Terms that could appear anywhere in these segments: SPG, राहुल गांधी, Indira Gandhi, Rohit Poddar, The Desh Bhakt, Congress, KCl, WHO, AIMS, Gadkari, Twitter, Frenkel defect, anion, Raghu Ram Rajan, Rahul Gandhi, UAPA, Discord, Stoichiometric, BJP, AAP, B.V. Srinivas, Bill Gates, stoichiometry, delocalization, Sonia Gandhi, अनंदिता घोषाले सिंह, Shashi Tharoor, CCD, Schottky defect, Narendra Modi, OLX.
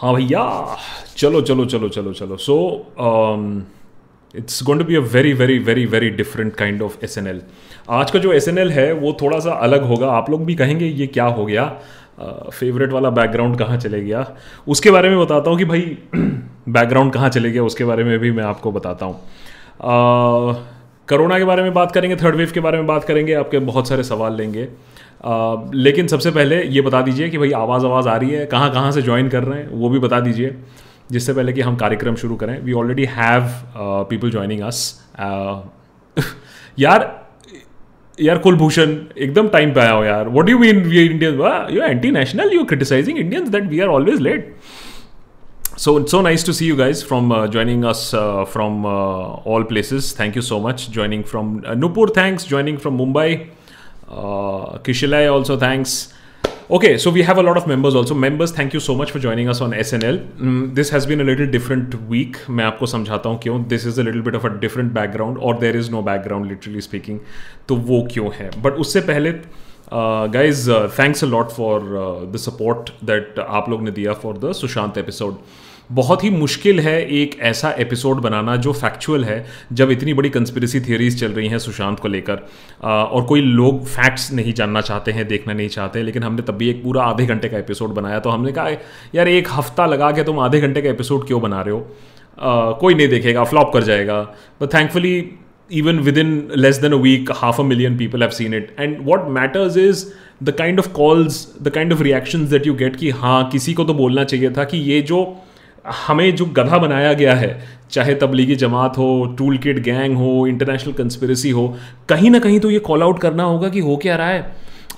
हाँ भैया चलो चलो चलो चलो चलो so it's going to be a very very very very different kind of SNL. आज का जो एसएनएल है वो थोड़ा सा अलग होगा. आप लोग भी कहेंगे ये क्या हो गया, फेवरेट वाला बैकग्राउंड कहाँ चले गया. उसके बारे में बताता हूँ कि भाई बैकग्राउंड कहाँ चले गया, उसके बारे में भी मैं आपको बताता हूँ. कोरोना के बारे में बात करेंगे, थर्ड वेव के बारे में बात करेंगे, आपके बहुत सारे सवाल लेंगे. लेकिन सबसे पहले ये बता दीजिए कि भाई आवाज़ आ रही है, कहाँ कहाँ से ज्वाइन कर रहे हैं वो भी बता दीजिए, जिससे पहले कि हम कार्यक्रम शुरू करें. We already have people joining us. यार कुलभूषण एकदम टाइम पे आया हो यार. What do you mean we Indians, you anti national, you criticising Indians that we are always late. So nice to see you guys from joining us from all places. Thank you so much. Joining from Nupur, thanks. Joining from Mumbai, Kishilay also, thanks. Okay, so we have a lot of members also. Members, thank you so much for joining us on SNL. This has been a little different week. मैं आपको समझाता हूँ क्यों. This is a little bit of a different background or there is no background literally speaking. तो वो क्यों है. But उससे पहले guys, thanks a lot for the support that आप लोग ने दिया for the Sushant episode. बहुत ही मुश्किल है एक ऐसा एपिसोड बनाना जो फैक्चुअल है जब इतनी बड़ी कंस्पिरेसी थियरीज चल रही हैं सुशांत को लेकर, और कोई लोग फैक्ट्स नहीं जानना चाहते हैं, देखना नहीं चाहते. लेकिन हमने तब भी एक पूरा आधे घंटे का एपिसोड बनाया. तो हमने कहा यार एक हफ्ता लगा के तुम आधे घंटे का एपिसोड क्यों बना रहे हो, कोई नहीं देखेगा, फ्लॉप कर जाएगा. But thankfully even within less than a week 500,000 people have seen it, and what matters is the kind of calls, the kind of reactions that you get कि हाँ किसी को तो बोलना चाहिए था कि ये जो हमें जो गधा बनाया गया है, चाहे तबलीगी जमात हो, टूल किट गैंग हो, इंटरनेशनल कंस्पिरेसी हो, कहीं ना कहीं तो ये कॉल आउट करना होगा कि हो क्या रहा है,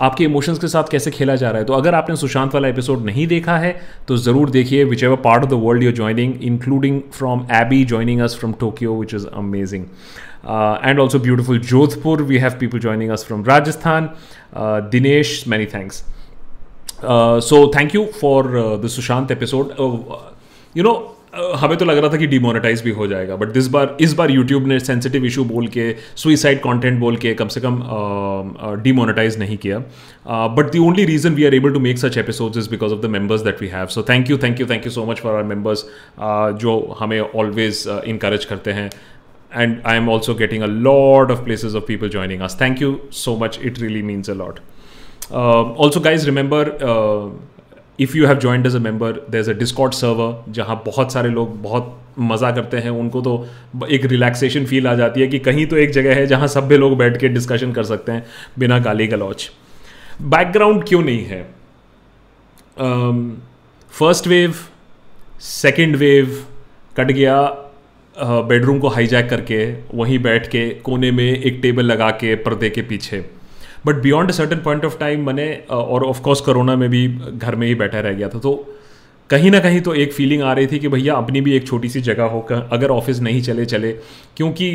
आपके इमोशंस के साथ कैसे खेला जा रहा है. तो अगर आपने सुशांत वाला एपिसोड नहीं देखा है तो ज़रूर देखिए. Whichever part of the world you're joining, including from AB joining us from Tokyo which is amazing, and also beautiful Jodhpur. We have people joining us from Rajasthan. Dinesh, many thanks. So thank you for the Sushant episode. You know, हमें तो लग रहा था कि demonetize भी हो जाएगा, but इस बार यूट्यूब ने सेंसिटिव इशू बोल के, सुइसाइड कंटेंट बोल के कम से कम डिमोनेटाइज नहीं किया. But the only reason we are able to make such episodes is because of the members that we have. So thank you thank you thank you so much for our members जो हमें always encourage करते हैं. And I am also getting a lot of places of people joining us. Thank you so much. It really means a lot. Also, guys, remember if you have joined as a member, there's a Discord server जहाँ बहुत सारे लोग बहुत मज़ा करते हैं. उनको तो एक relaxation feel आ जाती है कि कहीं तो एक जगह है जहाँ सब भी लोग बैठ के discussion कर सकते हैं बिना गाली गलौच. Background क्यों नहीं है? First wave, second wave cut गया. बेडरूम को हाईजैक करके वहीं बैठ के कोने में एक टेबल लगा के पर्दे के पीछे. But beyond a certain point of time मैंने और ऑफकोर्स कोरोना में भी घर में ही बैठा रह गया था, तो कहीं ना कहीं तो एक फीलिंग आ रही थी कि भैया अपनी भी एक छोटी सी जगह हो, अगर ऑफिस नहीं चले क्योंकि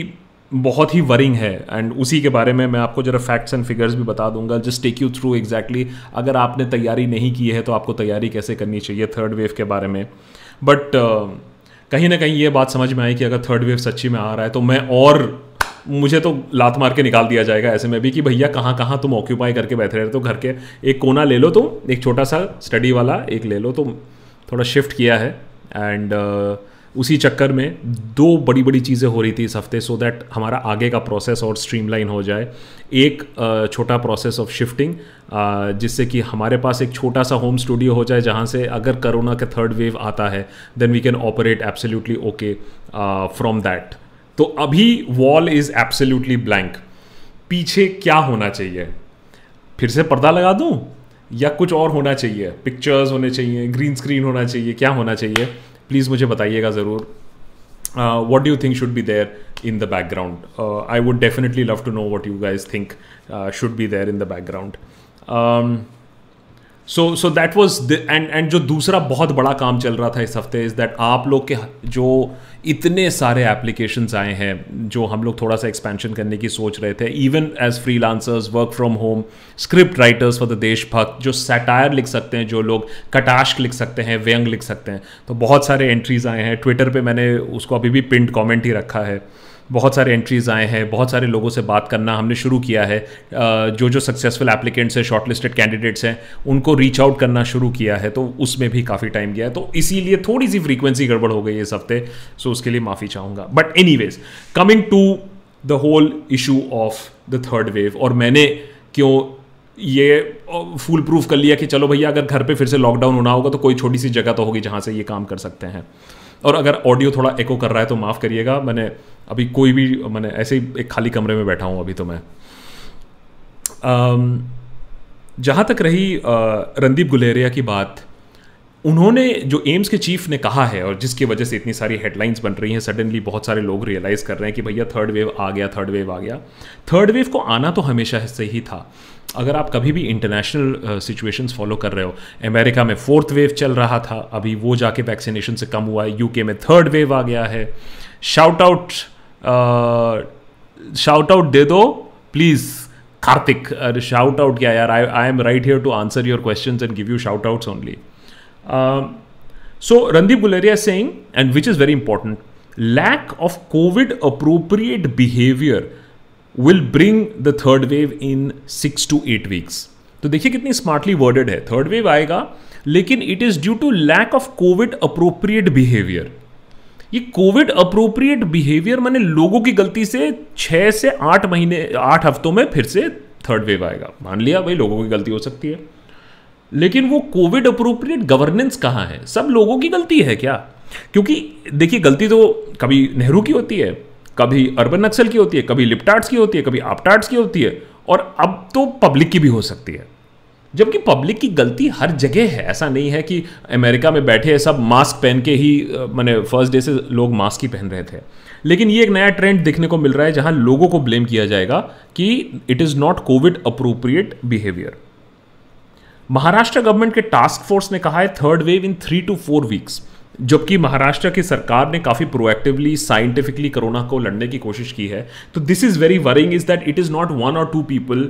बहुत ही वरिंग है. एंड उसी के बारे में मैं आपको जरा फैक्ट्स एंड फिगर्स भी बता दूंगा, just take you through exactly अगर आपने तैयारी नहीं की है तो आपको तैयारी कैसे करनी चाहिए थर्ड वेव के बारे में. बट कहीं ना कहीं ये बात समझ में आई कि अगर थर्ड वेव सच्ची में आ रहा है तो मैं और मुझे तो लात मार के निकाल दिया जाएगा ऐसे में भी कि भैया कहाँ कहाँ तुम ऑक्यूपाई करके बैठे रहते हो. घर के एक कोना ले लो, तुम एक छोटा सा स्टडी वाला एक ले लो. तुम थोड़ा शिफ्ट किया है एंड उसी चक्कर में दो बड़ी बड़ी चीज़ें हो रही थी इस हफ्ते, सो दैट हमारा आगे का प्रोसेस और स्ट्रीमलाइन हो जाए. एक छोटा प्रोसेस ऑफ शिफ्टिंग जिससे कि हमारे पास एक छोटा सा होम स्टूडियो हो जाए जहाँ से अगर कोरोना का थर्ड वेव आता है then we can operate absolutely okay from that. तो अभी वॉल इज़ एब्सोल्युटली ब्लैंक. पीछे क्या होना चाहिए, फिर से पर्दा लगा दूँ या कुछ और होना चाहिए, पिक्चर्स होने चाहिए, ग्रीन स्क्रीन होना चाहिए, क्या होना चाहिए प्लीज़ मुझे बताइएगा ज़रूर. What do you think should be there in the background? I would definitely love to know what you guys think should be there in the background. So that was the, and जो दूसरा बहुत बड़ा काम चल रहा था इस हफ्ते इज़ दैट आप लोग के जो इतने सारे एप्लीकेशंस आए हैं जो हम लोग थोड़ा सा एक्सपेंशन करने की सोच रहे थे, even as freelancers, work from home, script writers for the देश भक्त, जो सैटायर लिख सकते हैं, जो लोग कटाक्ष लिख सकते हैं, व्यंग लिख सकते हैं, तो बहुत सारे एंट्रीज आए हैं. ट्विटर पे मैंने उसको अभी भी पिंड कॉमेंट ही रखा है. बहुत सारे एंट्रीज़ आए हैं, बहुत सारे लोगों से बात करना हमने शुरू किया है, जो जो सक्सेसफुल एप्लीकेंट्स हैं, शॉर्टलिस्टेड कैंडिडेट्स हैं, उनको रीच आउट करना शुरू किया है, तो उसमें भी काफ़ी टाइम गया है, तो इसीलिए थोड़ी सी फ्रीक्वेंसी गड़बड़ हो गई इस हफ्ते, सो उसके लिए माफ़ी चाहूँगा। But anyways, coming to the whole issue of the third wave, और मैंने क्यों ये फूल प्रूफ कर लिया कि चलो भैया अगर घर पे फिर से लॉकडाउन होना होगा तो कोई छोटी सी जगह तो होगी जहाँ से ये काम कर सकते हैं। और अगर ऑडियो थोड़ा एको कर रहा है तो माफ़ करिएगा, मैंने अभी कोई भी मैंने ऐसे ही एक खाली कमरे में बैठा हूँ अभी तो मैं। जहाँ तक रही रणदीप गुलेरिया की बात, उन्होंने जो एम्स के चीफ ने कहा है और जिसकी वजह से इतनी सारी हेडलाइंस बन रही हैं, सडनली बहुत सारे लोग रियलाइज़ कर रहे हैं कि भैया थर्ड वेव आ गया, थर्ड वेव आ गया। थर्ड वेव को आना तो हमेशा से ही था। अगर आप कभी भी इंटरनेशनल सिचुएशंस फॉलो कर रहे हो, अमेरिका में फोर्थ वेव चल रहा था, अभी वो जाके वैक्सीनेशन से कम हुआ है, यूके में थर्ड वेव आ गया है। शाउट आउट दे दो प्लीज़ कार्तिक। अरे शाउट आउट क्या यार, I am right here to answer your questions and give you shout outs only. So Randeep Guleria is saying, and which is very important, lack of COVID appropriate behavior will bring the third wave in 6 to 8 weeks. तो देखिए कितनी smartly worded है, third wave आएगा लेकिन it is due to lack of Covid appropriate behaviour. ये Covid appropriate behaviour माने लोगों की गलती से 6 से 8 हफ्तों में फिर से थर्ड वेव आएगा। मान लिया भाई लोगों की गलती हो सकती है, लेकिन वो कोविड अप्रोप्रिएट गवर्नेंस कहाँ है? सब लोगों की गलती है क्या? क्योंकि देखिए गलती तो कभी नेहरू की होती है, कभी अर्बन नक्सल की होती है, कभी लिपटार्ट्स की होती है, कभी आपटार्ट्स की होती है, और अब तो पब्लिक की भी हो सकती है। जबकि पब्लिक की गलती हर जगह है, ऐसा नहीं है कि अमेरिका में बैठे सब मास्क पहन के ही, मैंने फर्स्ट डे से लोग मास्क ही पहन रहे थे। लेकिन ये एक नया ट्रेंड देखने को मिल रहा है जहाँ लोगों को ब्लेम किया जाएगा कि it is not Covid appropriate behaviour. Maharashtra government के टास्क फोर्स ने कहा है third wave in 3 to 4 weeks, जबकि महाराष्ट्र की सरकार ने काफ़ी प्रोएक्टिवली साइंटिफिकली कोरोना को लड़ने की कोशिश की है। तो this is very worrying is that it is not 1 or 2 people.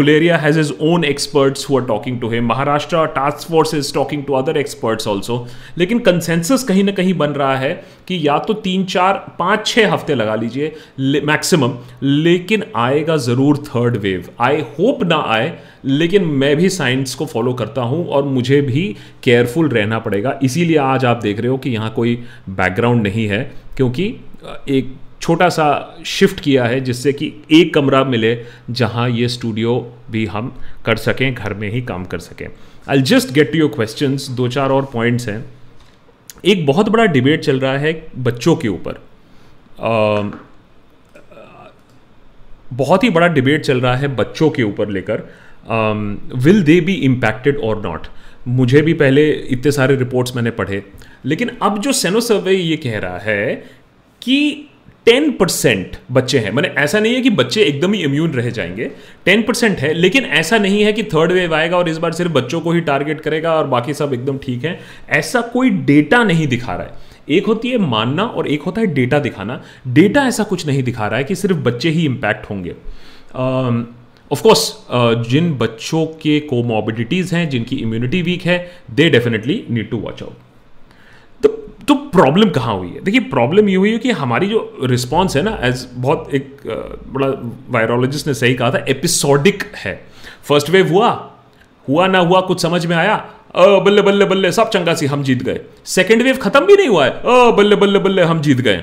Guleria has his own experts who are talking to him, Maharashtra task force is talking to other experts also, लेकिन consensus कहीं ना कहीं बन रहा है कि या तो 3, 4, 5, 6 हफ्ते लगा लीजिए मैक्सिमम, लेकिन आएगा ज़रूर थर्ड वेव। आई होप ना आए, लेकिन मैं भी साइंस को फॉलो करता हूँ और मुझे भी केयरफुल रहना पड़ेगा। इसीलिए आज आप देख रहे हो कि यहाँ कोई बैकग्राउंड नहीं है, क्योंकि एक छोटा सा शिफ्ट किया है जिससे कि एक कमरा मिले जहाँ ये स्टूडियो भी हम कर सकें, घर में ही काम कर सकें। I just get to your questions. 2-4 और पॉइंट्स हैं। एक बहुत बड़ा डिबेट चल रहा है बच्चों के ऊपर, बहुत ही बड़ा डिबेट चल रहा है बच्चों के ऊपर लेकर, विल दे बी इम्पैक्टेड और नॉट। मुझे भी पहले इतने सारे रिपोर्ट्स मैंने पढ़े, लेकिन अब जो सेनो सर्वे ये कह रहा है कि 10% बच्चे हैं, मैंने ऐसा नहीं है कि बच्चे एकदम ही इम्यून रह जाएंगे, 10% है, लेकिन ऐसा नहीं है कि थर्ड वेव आएगा और इस बार सिर्फ बच्चों को ही टारगेट करेगा और बाकी सब एकदम ठीक है, ऐसा कोई डेटा नहीं दिखा रहा है। एक होती है मानना और एक होता है डेटा दिखाना। डेटा ऐसा कुछ नहीं दिखा रहा है कि सिर्फ बच्चे ही इम्पैक्ट होंगे। ऑफकोर्स जिन बच्चों के कोमॉर्बिडिटीज़ हैं, जिनकी इम्यूनिटी वीक है, they definitely need to watch out. तो प्रॉब्लम कहाँ हुई है? देखिए प्रॉब्लम ये हुई है कि हमारी जो रिस्पॉन्स है ना, एज बहुत एक बड़ा वायरोलॉजिस्ट ने सही कहा था, एपिसोडिक है। फर्स्ट वेव हुआ ना हुआ कुछ समझ में आया, बल्ले बल्ले बल्ले सब चंगा सी हम जीत गए। सेकेंड वेव खत्म भी नहीं हुआ है, बल्ले बल्ले बल्ले हम जीत गए।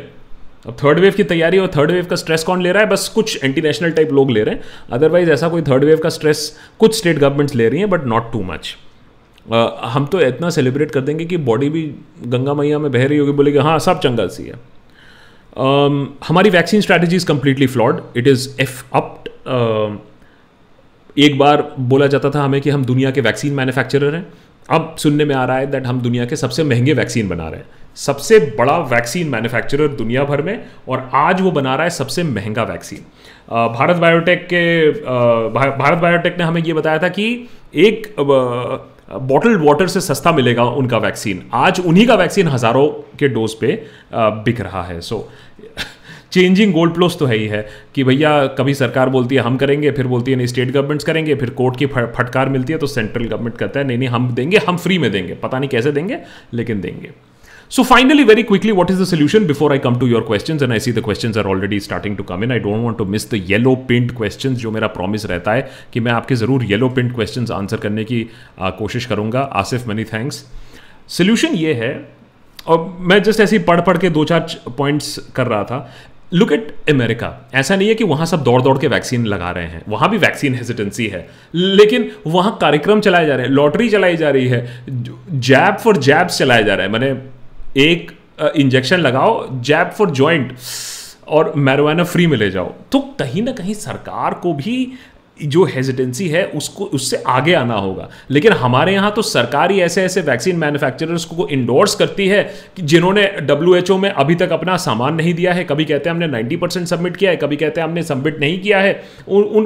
अब थर्ड वेव की तैयारी और थर्ड वेव का स्ट्रेस कौन ले रहा है? बस कुछ एंटीनेशनल टाइप लोग ले रहे हैं, अदरवाइज ऐसा कोई थर्ड वेव का स्ट्रेस कुछ स्टेट गवर्नमेंट्स ले रही हैं, बट नॉट टू मच। हम तो इतना सेलिब्रेट कर देंगे कि बॉडी भी गंगा मैया में बह रही होगी, बोलेगी हाँ सब चंगा सी है। हमारी vaccine strategy is completely flawed, it is F up. एक बार बोला जाता था हमें कि हम दुनिया के वैक्सीन मैन्युफैक्चरर हैं, अब सुनने में आ रहा है दैट हम दुनिया के सबसे महंगे वैक्सीन बना रहे हैं। सबसे बड़ा वैक्सीन मैन्युफैक्चरर दुनिया भर में, और आज वो बना रहा है सबसे महंगा वैक्सीन। भारत बायोटेक ने हमें ये बताया था कि एक बॉटल्ड वाटर से सस्ता मिलेगा उनका वैक्सीन, आज उन्हीं का वैक्सीन हज़ारों के डोज पे बिक रहा है। सो चेंजिंग गोल्ड प्लस तो है ही है कि भैया कभी सरकार बोलती है हम करेंगे, फिर बोलती है नहीं स्टेट गवर्नमेंट्स करेंगे, फिर कोर्ट की फटकार मिलती है तो सेंट्रल गवर्नमेंट कहता है नहीं नहीं हम देंगे, हम फ्री में देंगे, पता नहीं कैसे देंगे लेकिन देंगे। So finally, very quickly, what is the solution before I come to your questions? And I see the questions are already starting to come in. I don't want to miss the yellow pinned questions. जो मेरा promise रहता है कि मैं आपके ज़रूर yellow pinned questions answer करने की कोशिश करूँगा. Asif, many thanks. सोल्यूशन ये है, और मैं जस्ट ऐसे ही पढ़ के दो चार पॉइंट्स कर रहा था. Look at America. ऐसा नहीं है कि वहाँ सब दौड़ दौड़ के वैक्सीन लगा रहे हैं, वहाँ भी वैक्सीन हेजिटेंसी है, लेकिन वहाँ कार्यक्रम चलाए जा रहे हैं, लॉटरी चलाई जा रही है, जैब फॉर जैब्स चलाया जा रहा है. मैंने एक इंजेक्शन लगाओ, जैब फॉर जॉइंट और मैरिजुआना फ्री में ले जाओ. तो कहीं ना कहीं सरकार को भी जो हेजिटेंसी है उसको उससे आगे आना होगा. लेकिन हमारे यहाँ तो सरकार ही ऐसे ऐसे वैक्सीन मैन्युफैक्चरर्स को इंडोर्स करती है कि जिन्होंने WHO में अभी तक अपना सामान नहीं दिया है. कभी कहते हैं हमने 90% सबमिट किया है, कभी कहते हैं हमने सबमिट नहीं किया है. उन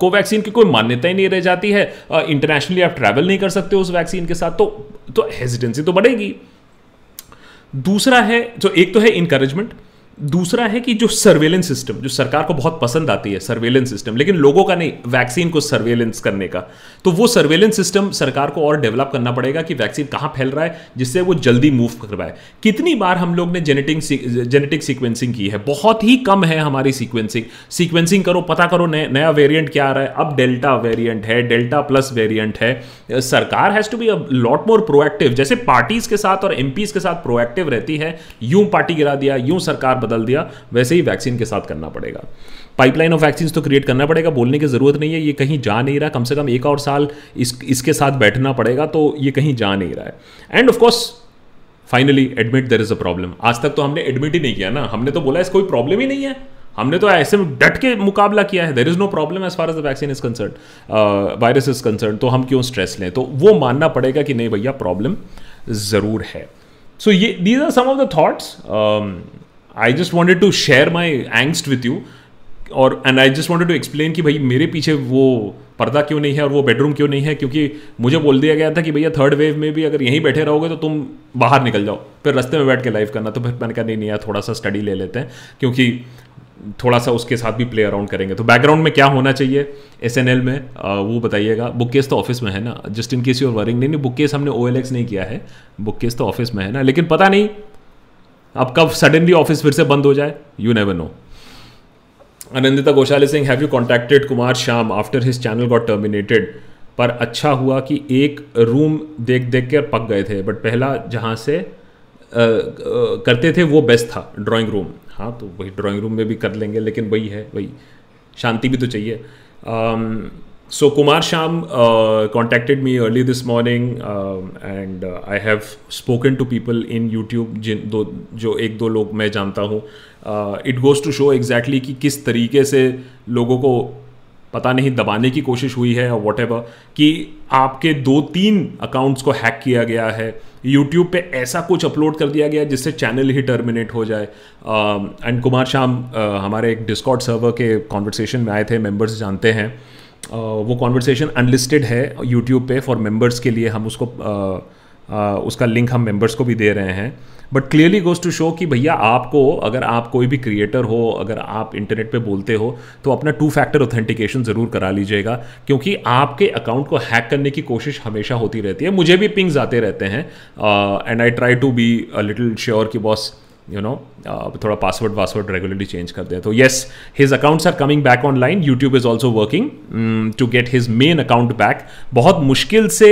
कोवैक्सीन की कोई मान्यता ही नहीं रह जाती है. इंटरनेशनली आप ट्रैवल नहीं कर सकते उस वैक्सीन के साथ. तो हेजिटेंसी तो बढ़ेगी. दूसरा है, जो एक तो है इनकरेजमेंट, दूसरा है कि जो सर्वेलेंस सिस्टम जो सरकार को बहुत पसंद आती है, सर्वेलेंस सिस्टम, लेकिन लोगों का नहीं, वैक्सीन को सर्वेलेंस करने का. तो वो सर्वेलेंस सिस्टम सरकार को और डेवलप करना पड़ेगा कि वैक्सीन कहाँ फैल रहा है, जिससे वो जल्दी मूव करवाए. कितनी बार हम लोग ने जेनेटिक सीक्वेंसिंग की है? बहुत ही कम है हमारी सीक्वेंसिंग करो, पता करो नया वेरियंट क्या आ रहा है. अब डेल्टा वेरियंट है, डेल्टा प्लस वेरियंट है. सरकार has to be a lot more proactive. जैसे पार्टीज के साथ और MPs के साथ प्रोएक्टिव रहती है, यूं पार्टी गिरा दिया, यूं सरकार बदल दिया, वैसे ही वैक्सीन के साथ करना पड़ेगा. पाइपलाइन ऑफ वैक्सीन तो क्रिएट करना पड़ेगा, बोलने की जरूरत नहीं है, ये कहीं जा नहीं रहा. कम से कम एक और साल इसके साथ बैठना पड़ेगा, तो ये कहीं जा नहीं रहा है. And of course finally admit there is a problem. आज तक तो हमने एडमिट ही नहीं किया ना, हमने तो बोला इसको कोई प्रॉब्लम ही नहीं है, हमने तो ऐसे में डट के मुकाबला किया है. There is no problem as far as the vaccine is concern, virus is concern, तो हम क्यों स्ट्रेस लें? तो वो मानना पड़ेगा कि नहीं भैया, प्रॉब्लम जरूर है. सो ये these are some of the thoughts. I just wanted to share my angst with you, और and I just wanted to explain कि भाई मेरे पीछे वो पर्दा क्यों नहीं है और वो बेडरूम क्यों नहीं है, क्योंकि मुझे बोल दिया गया था कि भैया थर्ड वेव में भी अगर यहीं बैठे रहोगे तो तुम बाहर निकल जाओ, फिर रास्ते में बैठ के लाइव करना. तो फिर मैंने कहा नहीं यार, थोड़ा सा स्टडी ले लेते हैं, क्योंकि थोड़ा सा उसके साथ भी प्ले अराउंड करेंगे. तो बैकग्राउंड में क्या होना चाहिए SNL में, वो बताइएगा. बुक केस तो ऑफिस में है ना, just in case you're worrying. नहीं, बुक केस हमने OLX नहीं किया है, बुक केस तो ऑफिस में है ना. लेकिन पता नहीं अब कब सडनली ऑफिस फिर से बंद हो जाए, you never know. अनंदिता घोषाले सिंह, have you contacted Kumar Shyam after his channel got terminated? पर अच्छा हुआ कि एक रूम देख के पक गए थे, बट पहला जहाँ से करते थे वो बेस्ट था, ड्राइंग रूम. हाँ, तो वही ड्राइंग रूम में भी कर लेंगे, लेकिन वही है, वही शांति भी तो चाहिए. So Kumar Shyam contacted me early this morning, and I have spoken to people in YouTube, जो एक दो लोग मैं जानता हूँ. It goes to show exactly कि किस तरीके से लोगों को पता नहीं दबाने की कोशिश हुई है और whatever, कि आपके 2-3 accounts को hack किया गया है, YouTube पे ऐसा कुछ अपलोड कर दिया गया जिससे चैनल ही टर्मिनेट हो जाए. एंड कुमार श्याम हमारे एक Discord सर्वर के कॉन्वर्सेशन में आए थे, मेम्बर्स जानते हैं. वो कॉन्वर्सेशन अनलिस्टेड है YouTube पे फॉर मेंबर्स के लिए, हम उसको उसका लिंक हम मेंबर्स को भी दे रहे हैं. But clearly goes to show कि भैया आपको, अगर आप कोई भी क्रिएटर हो, अगर आप इंटरनेट पे बोलते हो, तो अपना 2-factor authentication ज़रूर करा लीजिएगा, क्योंकि आपके अकाउंट को हैक करने की कोशिश हमेशा होती रहती है. मुझे भी पिंग्स आते रहते हैं, and I try to be a little sure कि बॉस यू नो थोड़ा पासवर्ड रेगुलरली चेंज करते हैं. तो yes, his accounts are coming back online. YouTube is also working to get his main account back. बहुत मुश्किल से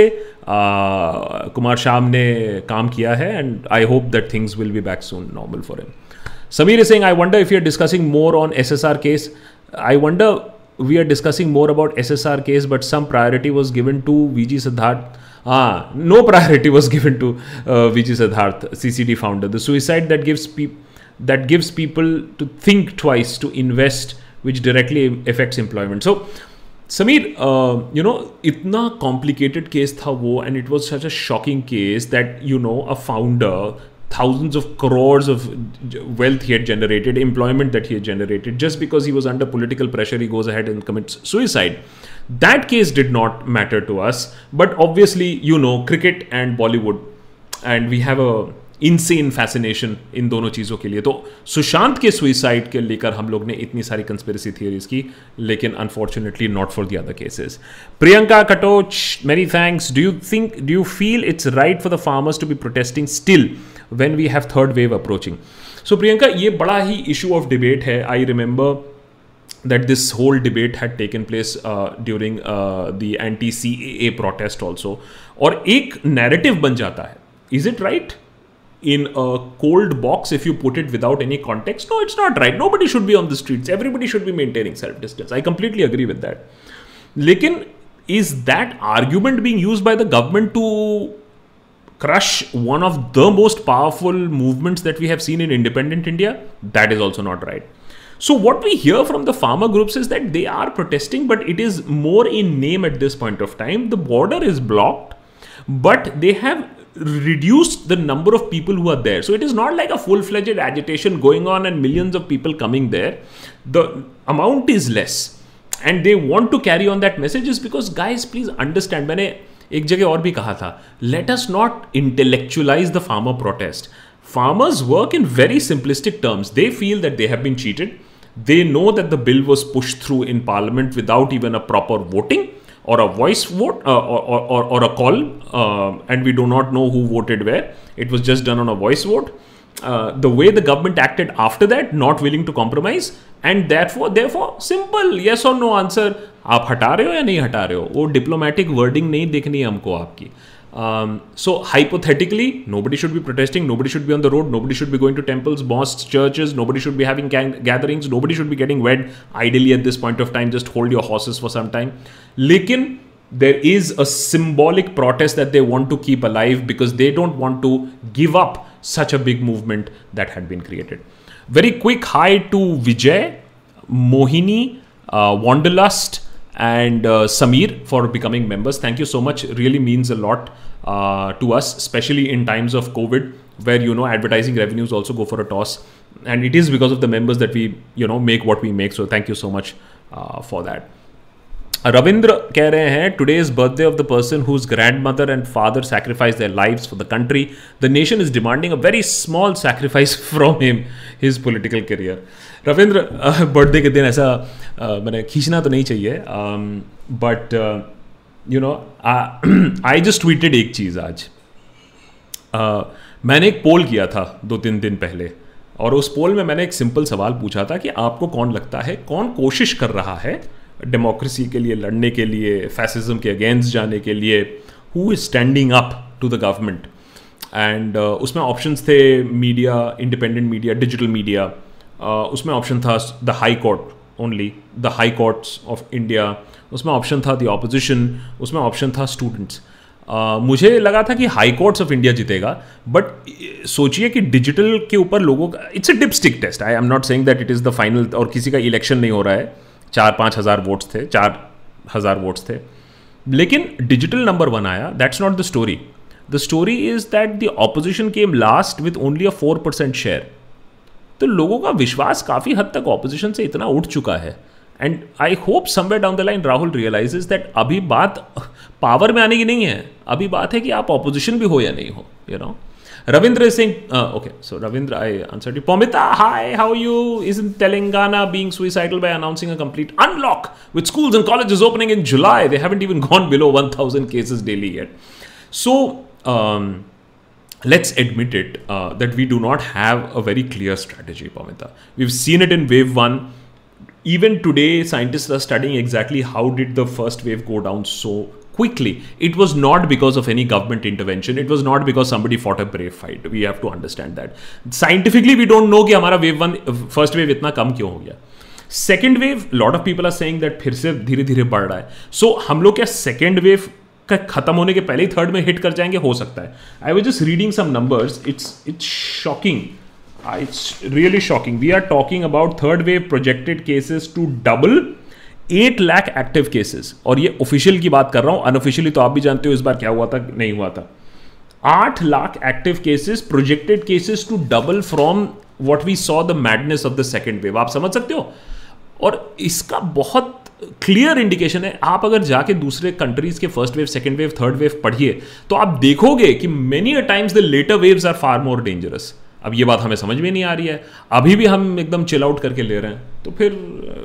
कुमार श्याम ने काम किया है, and I hope that things will be back soon normal for him. Sameer is saying, I wonder if you are discussing more on SSR case. I wonder we are discussing more about SSR case, but some priority was given to VG Siddhartha. No priority was given to Vijay Siddhartha, CCD founder. The suicide that gives people to think twice to invest, which directly affects employment. So, Sameer, इतना complicated case था वो, and it was such a shocking case that a founder, thousands of crores of wealth he had generated, employment that he had generated, just because he was under political pressure, he goes ahead and commits suicide. That case did not matter to us, but obviously, cricket and Bollywood, and we have a insane fascination इन दोनों चीज़ों के लिए. तो सुशांत के suicide के लेकर हम लोग ने इतनी सारी conspiracy theories की, लेकिन unfortunately not for the other cases. Priyanka Katoch, many thanks. Do you feel it's right for the farmers to be protesting still? when we have third wave approaching. So Priyanka, ये बड़ा ही issue of debate है. I remember that this whole debate had taken place during the anti-CAA protest also. और एक narrative बन जाता है. Is it right? In a cold box, if you put it without any context, no, it's not right. Nobody should be on the streets. Everybody should be maintaining self-distance. I completely agree with that. Lekin, is that argument being used by the government to crush one of the most powerful movements that we have seen in independent India? That is also not right. So what we hear from the farmer groups is that they are protesting, but it is more in name at this point of time. The border is blocked, but they have reduced the number of people who are there. So it is not like a full-fledged agitation going on and millions of people coming there. The amount is less. And they want to carry on that message is because, guys, please understand. मैंने एक जगह और भी कहा था, let us not intellectualize the farmer protest. Farmers work in very simplistic terms. They feel that they have been cheated. They know that the bill was pushed through in parliament without even a proper voting or a voice vote or a call, and we do not know who voted where. It was just done on a voice vote. The way the government acted after that, not willing to compromise, and therefore, simple yes or no answer. आप हटा रहे हो या नहीं हटा रहे हो? वो diplomatic wording नहीं देखनी है हमको आपकी. So hypothetically, nobody should be protesting, nobody should be on the road, nobody should be going to temples, mosques, churches, nobody should be having gatherings, nobody should be getting wed. Ideally at this point of time, just hold your horses for some time. Lekin there is a symbolic protest that they want to keep alive because they don't want to give up such a big movement that had been created. Very quick hi to Vijay, Mohini, Wanderlust and Samir for becoming members. Thank you so much. Really means a lot to us, especially in times of COVID where, you know, advertising revenues also go for a toss. And it is because of the members that we, you know, make what we make. So thank you so much for that. Ravindra कह रहे हैं today is birthday of the person whose grandmother and father sacrifice their lives for the country the nation is demanding a very small sacrifice from him his political career. Ravindra birthday के दिन ऐसा मैंने खींचना तो नहीं चाहिए but you know I just tweeted एक चीज़ आज. मैंने एक पोल किया था 2-3 दिन पहले और उस पोल में मैंने एक सिंपल सवाल पूछा था कि आपको कौन लगता है कौन कोशिश कर रहा है डेमोक्रेसी के लिए लड़ने के लिए फैसिज्म के अगेंस्ट जाने के लिए who is standing up to the government. And उसमें ऑप्शंस थे media independent media digital media. उसमें ऑप्शन था the high court only the high courts of India. उसमें ऑप्शन था द ऑपोजिशन. उसमें ऑप्शन था स्टूडेंट्स. मुझे लगा था कि हाई कोर्ट्स ऑफ इंडिया जीतेगा बट सोचिए कि डिजिटल के ऊपर लोगों का it's a dipstick test. I am not saying that it is the final और किसी का इलेक्शन नहीं हो रहा है. 4,000-5,000 वोट्स थे लेकिन डिजिटल नंबर वन आया. That's not the story. The story is that the opposition came last with only a 4% share. तो लोगों का विश्वास काफ़ी हद तक ऑपोजिशन से इतना उठ चुका है. And I hope somewhere down the line Rahul realises that अभी बात पावर में आने की नहीं है. अभी बात है कि आप ऑपोजिशन भी हो या नहीं हो, you know. Ravindra Singh, okay, so Ravindra, I answered you. Pomita, hi, how are you? Isn't Telangana being suicidal by announcing a complete unlock with schools and colleges opening in July? They haven't even gone below 1,000 cases daily yet. So, let's admit it that we do not have a very clear strategy, Pomita. We've seen it in wave 1. Even today, scientists are studying exactly how did the first wave go down so quickly. It was not because of any government intervention. It was not because somebody fought a brave fight. We have to understand that. Scientifically, we don't know कि हमारा wave 1, first wave इतना कम क्यों हो गया. Second wave, lot of people are saying that फिर से धीरे धीरे बढ़ रहा है. So हम लोग क्या second wave का खत्म होने के पहले ही third में hit कर जाएंगे? हो सकता है. I was just reading some numbers. It's shocking. It's really shocking. We are talking about third wave projected cases to double. 8 lakh active cases. और ये ऑफिशियल की बात कर रहा हूँ. अनऑफिशियली तो आप भी जानते हो इस बार क्या हुआ था नहीं हुआ था. 8 lakh active cases projected cases to double from what we saw the madness of the second wave. आप समझ सकते हो. और इसका बहुत क्लियर इंडिकेशन है. आप अगर जाके दूसरे कंट्रीज के first wave second wave third wave पढ़िए तो आप देखोगे कि many a times the latter waves are far more dangerous. अब ये बात हमें समझ में नहीं आ रही है. अभी भी हम एकदम चिल आउट करके ले रहे हैं तो फिर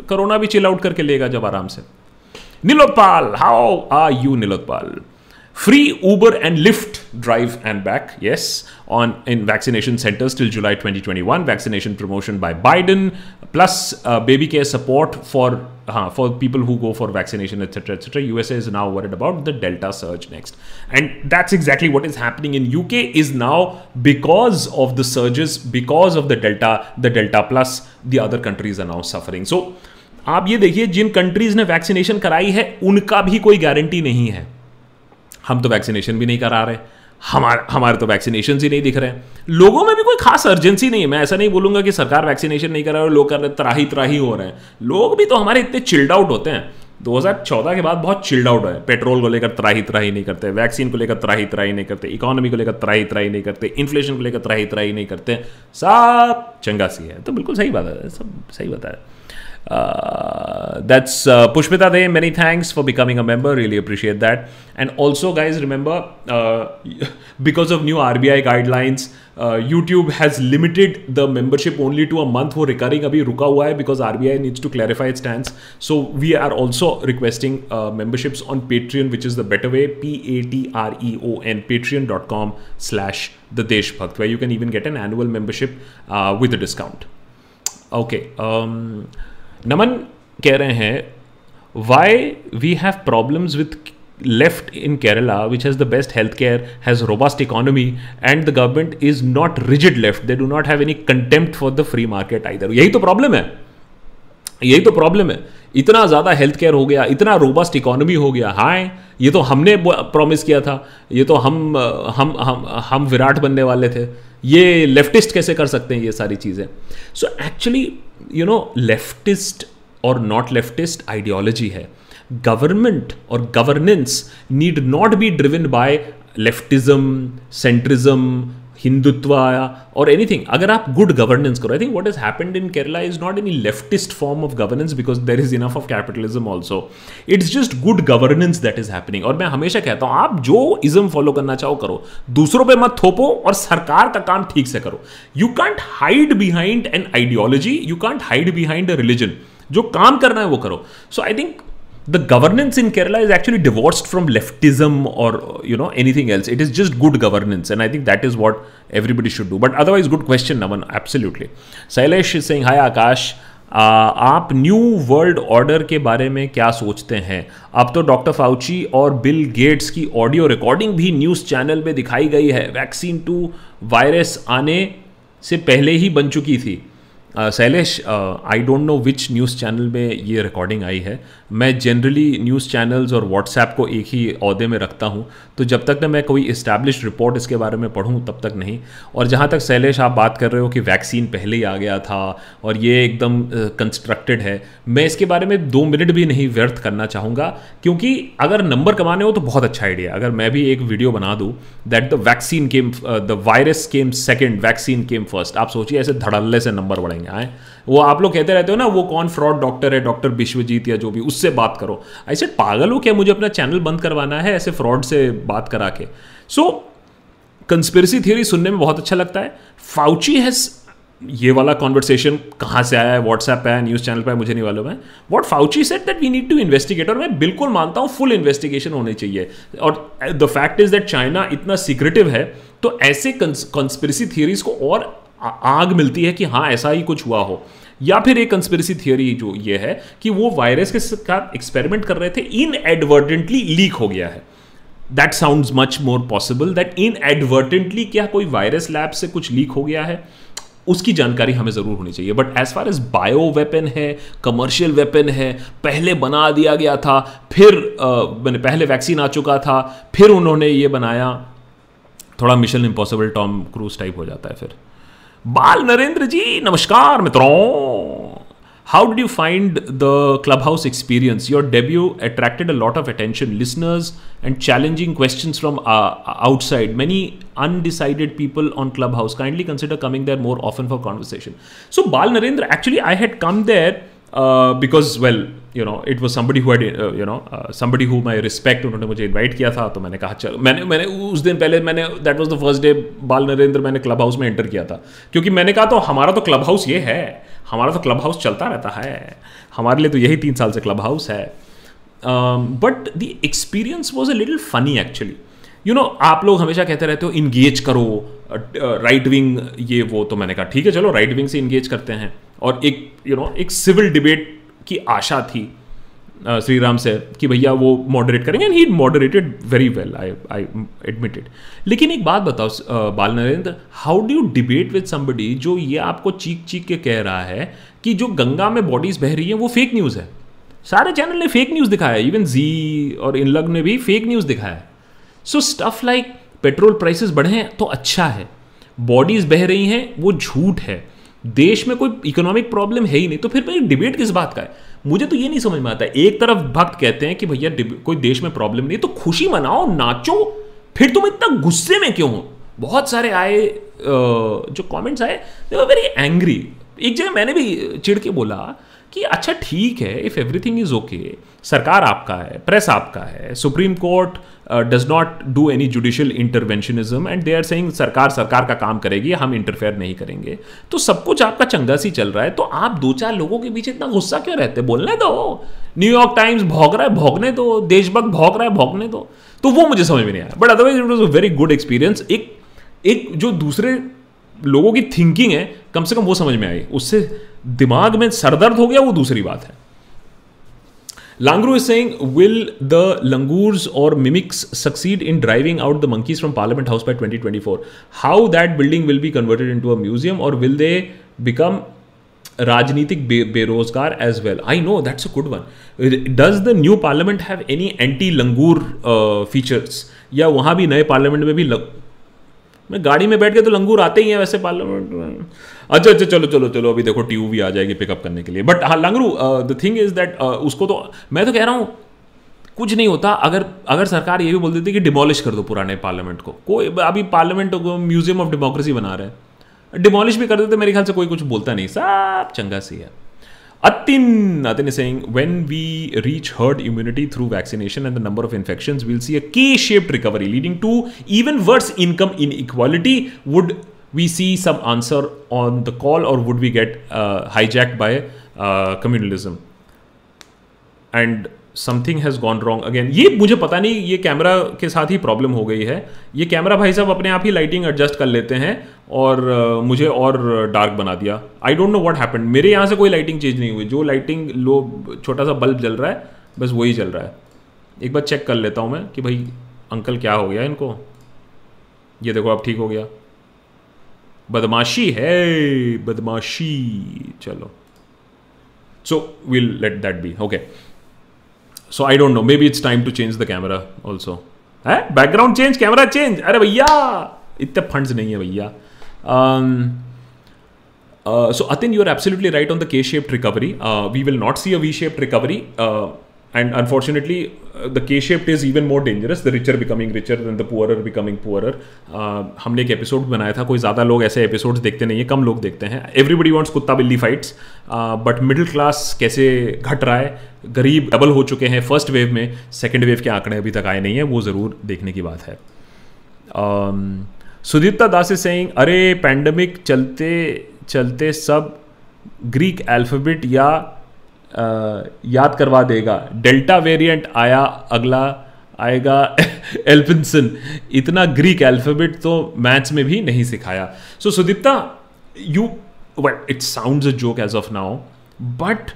कोरोना भी चिल आउट करके लेगा जब आराम से. Nilotpal, how are you Nilotpal? Free Uber and Lyft drive and back, yes, in vaccination centers till July 2021. Vaccination promotion by Biden, plus baby care support for people who go for vaccination, etc., etc. USA is now worried about the Delta surge next. And that's exactly what is happening in UK is now because of the surges, because of the Delta plus, the other countries are now suffering. So, आप ये देखिए जिन countries ने vaccination कराई है उनका भी कोई guarantee नहीं है. हम तो वैक्सीनेशन भी नहीं करा रहे, हमारे तो वैक्सीनेशन ही नहीं दिख रहे हैं. लोगों में भी कोई खास अर्जेंसी नहीं है. मैं ऐसा नहीं बोलूंगा कि सरकार वैक्सीनेशन नहीं करा रही और लोग कर रहे त्राही त्राही हो रहे हैं. लोग भी तो हमारे इतने चिल्ड आउट होते हैं. 2014 के बाद बहुत चिल्ड आउट है. पेट्रोल को लेकर त्राही त्राही नहीं करते, वैक्सीन को लेकर त्राही त्राही नहीं करते, इकोनॉमी को लेकर त्राही त्राही नहीं करते, इन्फ्लेशन को लेकर त्राही त्राही नहीं करते. सब चंगा सी है. तो बिल्कुल सही बात है, सब सही बताया. That's Pushpita Day. Many thanks for becoming a member. Really appreciate that. And also, guys, remember because of new RBI guidelines, YouTube has limited the membership only to a month. वो recurring अभी रुका हुआ है because RBI needs to clarify its stance. So we are also requesting memberships on Patreon, which is the better way. Patreon, patreon.com/The Desh Bhakt, where you can even get an annual membership with a discount. Okay. नमन कह रहे हैं why we have problems with left in Kerala which has the best health care has robust economy and the government is not rigid left they do not have any contempt for the free market either. यही तो problem है. इतना ज़्यादा health care हो गया, इतना robust economy हो गया. हाय, ये तो हमने प्रॉमिस किया था, ये तो हम विराट बनने वाले थे. ये लेफ्टिस्ट कैसे कर सकते हैं ये सारी चीज़ें? So actually you know leftist और नॉट लेफ्टिस्ट आइडियोलॉजी है. गवर्नमेंट और governance need not be driven by leftism, centrism, Hindutva और एनीथिंग. अगर आप गुड गवर्नेंस करो, I think what has happened in Kerala is not any leftist form of governance because there is enough of capitalism also. It's just good governance that is happening. और मैं हमेशा कहता हूं, आप जो इज्म फॉलो करना चाहो करो, दूसरों पे मत थोपो और सरकार का काम ठीक से करो. You can't hide behind an ideology, you can't hide behind a religion. जो काम करना है वो करो. So I think the governance in Kerala is actually divorced from leftism or anything else. It is just good governance, and I think that is what everybody should do. But otherwise, good question, Naman. Absolutely. Sailesh is saying, hi Akash, आप new world order के बारे में क्या सोचते हैं? अब तो doctor Fauci और बिल गेट्स की ऑडियो रिकॉर्डिंग भी न्यूज़ चैनल में दिखाई गई है. वैक्सीन टू वायरस आने से पहले ही बन चुकी थी. Shailesh, I don't know which news channel में ये रिकॉर्डिंग आई है. मैं जनरली न्यूज़ चैनल्स और व्हाट्सएप को एक ही औहदे में रखता हूँ, तो जब तक ना मैं कोई इस्टेब्लिश्ड रिपोर्ट इसके बारे में पढूँ तब तक नहीं. और जहाँ तक शैलेश आप बात कर रहे हो कि वैक्सीन पहले ही आ गया था और ये एकदम कंस्ट्रक्टेड है, मैं इसके बारे में 2 मिनट भी नहीं व्यर्थ करना चाहूँगा, क्योंकि अगर नंबर कमाने हो तो बहुत अच्छा आइडिया. अगर मैं भी एक वीडियो बना दूँ that the vaccine came, the virus came second, vaccine came first. आप सोचिए ऐसे धड़ल्ले से नंबर बढ़ेंगे. वो आप लोग कहते रहते हो ना, वो कौन फ्रॉड डॉक्टर है, डॉक्टर विश्वजीत या जो भी, उससे बात करो. आई सेड पागल हो क्या? मुझे अपना चैनल बंद करवाना है ऐसे फ्रॉड से बात करा के? सो कंस्पिरेसी थ्योरी सुनने में बहुत अच्छा लगता है. फाउची हैज, ये वाला कॉन्वर्सेशन कहाँ से आया है, व्हाट्सएप पे, न्यूज़ चैनल पे, मुझे नहीं मालूम है. What Fauci said that we need to investigate, और मैं बिल्कुल मानता हूँ फुल इन्वेस्टिगेशन होनी चाहिए. और the fact is that China इतना सीक्रेटिव है, तो ऐसे कंस्पिरेसी थियोरीज को और आग मिलती है कि हाँ ऐसा ही कुछ हुआ हो. या फिर एक कंस्पिरेसी थियोरी जो ये है कि वो वायरस के साथ एक्सपेरिमेंट कर रहे थे, इनएडवर्टेंटली लीक हो गया है. That sounds much more possible, that inadvertently क्या कोई वायरस लैब से कुछ लीक हो गया है, उसकी जानकारी हमें ज़रूर होनी चाहिए. But as far as bio weapon है, कमर्शियल वेपन है, पहले बना दिया गया था, फिर पहले वैक्सीन आ चुका था, फिर उन्होंने ये बनाया, थोड़ा mission impossible Tom Cruise type हो जाता है फिर. बाल नरेंद्र जी, नमस्कार मित्रों. How did you find the Clubhouse experience? Your debut attracted a lot of attention, listeners and challenging questions from outside. Many undecided people on Clubhouse. Kindly consider coming there more often for conversation. So Bal Narendra, actually I had come there because well it was somebody who had somebody whom I respect. उन्होंने मुझे invite किया था, तो मैंने कहा चलो. मैंने उस दिन पहले मैंने that was the first day बाल नरेंद्र मैंने क्लब हाउस में एंटर किया था, क्योंकि मैंने कहा तो हमारा तो क्लब हाउस ये है, हमारा तो क्लब हाउस चलता रहता है, हमारे लिए तो यही 3 साल से क्लब हाउस है. But the experience was a little funny actually. You know, आप लोग हमेशा कहते रहते हो इंगेज करो राइट विंग ये वो, तो मैंने कहा ठीक है चलो राइट विंग से इंगेज करते हैं. और एक एक सिविल डिबेट की आशा थी श्री राम से कि भैया वो मॉडरेट करेंगे, and he moderated very well, I admit it. लेकिन एक बात बताओ Bal Narendra, how do you debate with somebody जो ये आपको चीख चीख के कह रहा है कि जो गंगा में बॉडीज बह रही हैं वो फेक न्यूज़ है. सारे चैनल ने फेक न्यूज़ दिखाया, इवन जी और इन लग ने भी फेक न्यूज़ दिखाया. So stuff like petrol prices बढ़े तो अच्छा है, बॉडीज बह रही हैं वो झूठ है, देश में कोई इकोनॉमिक प्रॉब्लम है ही नहीं, तो फिर भाई डिबेट किस बात का है? मुझे तो ये नहीं समझ में आता है. एक तरफ भक्त कहते हैं कि भैया कोई देश में प्रॉब्लम नहीं, तो खुशी मनाओ, नाचो, फिर तुम इतना गुस्से में क्यों हो? बहुत सारे आए जो कमेंट्स आए, दे वर वेरी एंग्री. एक जगह मैंने भी चिढ़ के बोला कि अच्छा ठीक है, इफ़ एवरीथिंग इज़ ओके, सरकार आपका है, प्रेस आपका है, supreme court does not do any judicial interventionism and they are saying सरकार सरकार का काम करेगी, हम इंटरफेयर नहीं करेंगे, तो सब कुछ आपका चंगा सी चल रहा है, तो आप दो चार लोगों के बीच इतना गुस्सा क्यों रहते? बोलने दो, न्यूयॉर्क टाइम्स भौंक रहा है भौंकने दो, देशभक्त भौंक रहा है भौंकने दो. तो वो मुझे समझ में नहीं आया, but otherwise it was a very good experience. एक जो दूसरे लोगों की थिंकिंग है कम से कम वो समझ में आई, उससे दिमाग में सरदर्द हो गया वो दूसरी बात है. Langru is saying, will the langurs or mimics succeed in driving out the monkeys from Parliament House by 2024? How that building will be converted into a museum, or will they become Rajnitik Berozgar as well? I know, that's a good one. Does the new Parliament have any anti-langur features? या वहाँ भी नए Parliament में भी मैं गाड़ी में बैठ के तो लंगूर आते ही हैं वैसे पार्लियामेंट में. अच्छा अच्छा चलो चलो चलो अभी देखो ट्यूब भी आ जाएगी पिकअप करने के लिए. बट हाँ लंगरू, द थिंग इज दैट उसको तो मैं तो कह रहा हूँ कुछ नहीं होता. अगर सरकार ये भी बोल देती कि डिमोलिश कर दो पुराने पार्लियामेंट को, कोई अभी पार्लियामेंट म्यूजियम ऑफ डेमोक्रेसी बना रहे हैं, डिमोलिश भी कर देते, मेरे ख्याल से कोई कुछ बोलता नहीं, सब चंगा सी है. Atin is saying, when we reach herd immunity through vaccination and the number of infections, we'll see a K-shaped recovery leading to even worse income inequality. Would we see some answer on the call, or would we get hijacked by communalism? And something has gone wrong again. ये मुझे पता नहीं, ये camera के साथ ही problem हो गई है. ये कैमरा भाई साहब अपने आप ही लाइटिंग एडजस्ट कर लेते हैं और मुझे और डार्क बना दिया. I don't know what happened. मेरे यहाँ से कोई लाइटिंग चेंज नहीं हुई, जो लाइटिंग लो छोटा सा बल्ब जल रहा है बस वही जल रहा है. एक बार चेक कर लेता हूँ मैं कि भाई अंकल क्या हो गया इनको. ये देखो अब ठीक हो गया. बदमाशी है बदमाशी. चलो so we'll let that be okay. So I don't know. Maybe it's time to change the camera also. है background change, camera change. अरे भैया इतने फंड्स नहीं है भैया. So Atin, you are absolutely right on the K-shaped recovery. We will not see a V-shaped recovery, and unfortunately, the K-shaped is even more dangerous. The richer becoming richer and the poorer becoming poorer. हमने एक episode बनाया था. कोई ज़्यादा लोग ऐसे episodes देखते नहीं है, कम लोग देखते हैं. Everybody wants कुत्ता बिल्ली फाइट्स, but मिडिल क्लास कैसे घट रहा है, गरीब डबल हो चुके हैं फर्स्ट वेव में, सेकेंड वेव के आंकड़े अभी तक आए नहीं है, वो ज़रूर देखने की बात है. सुदीप्ता दास इज सेइंग, अरे पैंडमिक चलते चलते सब ग्रीक अल्फ़ाबेट याद करवा देगा. डेल्टा वेरिएंट आया, अगला आएगा एल्पिनसन. इतना ग्रीक अल्फ़ाबेट तो मैथ्स में भी नहीं सिखाया. So Sudipta, you well, it sounds a joke as of now, but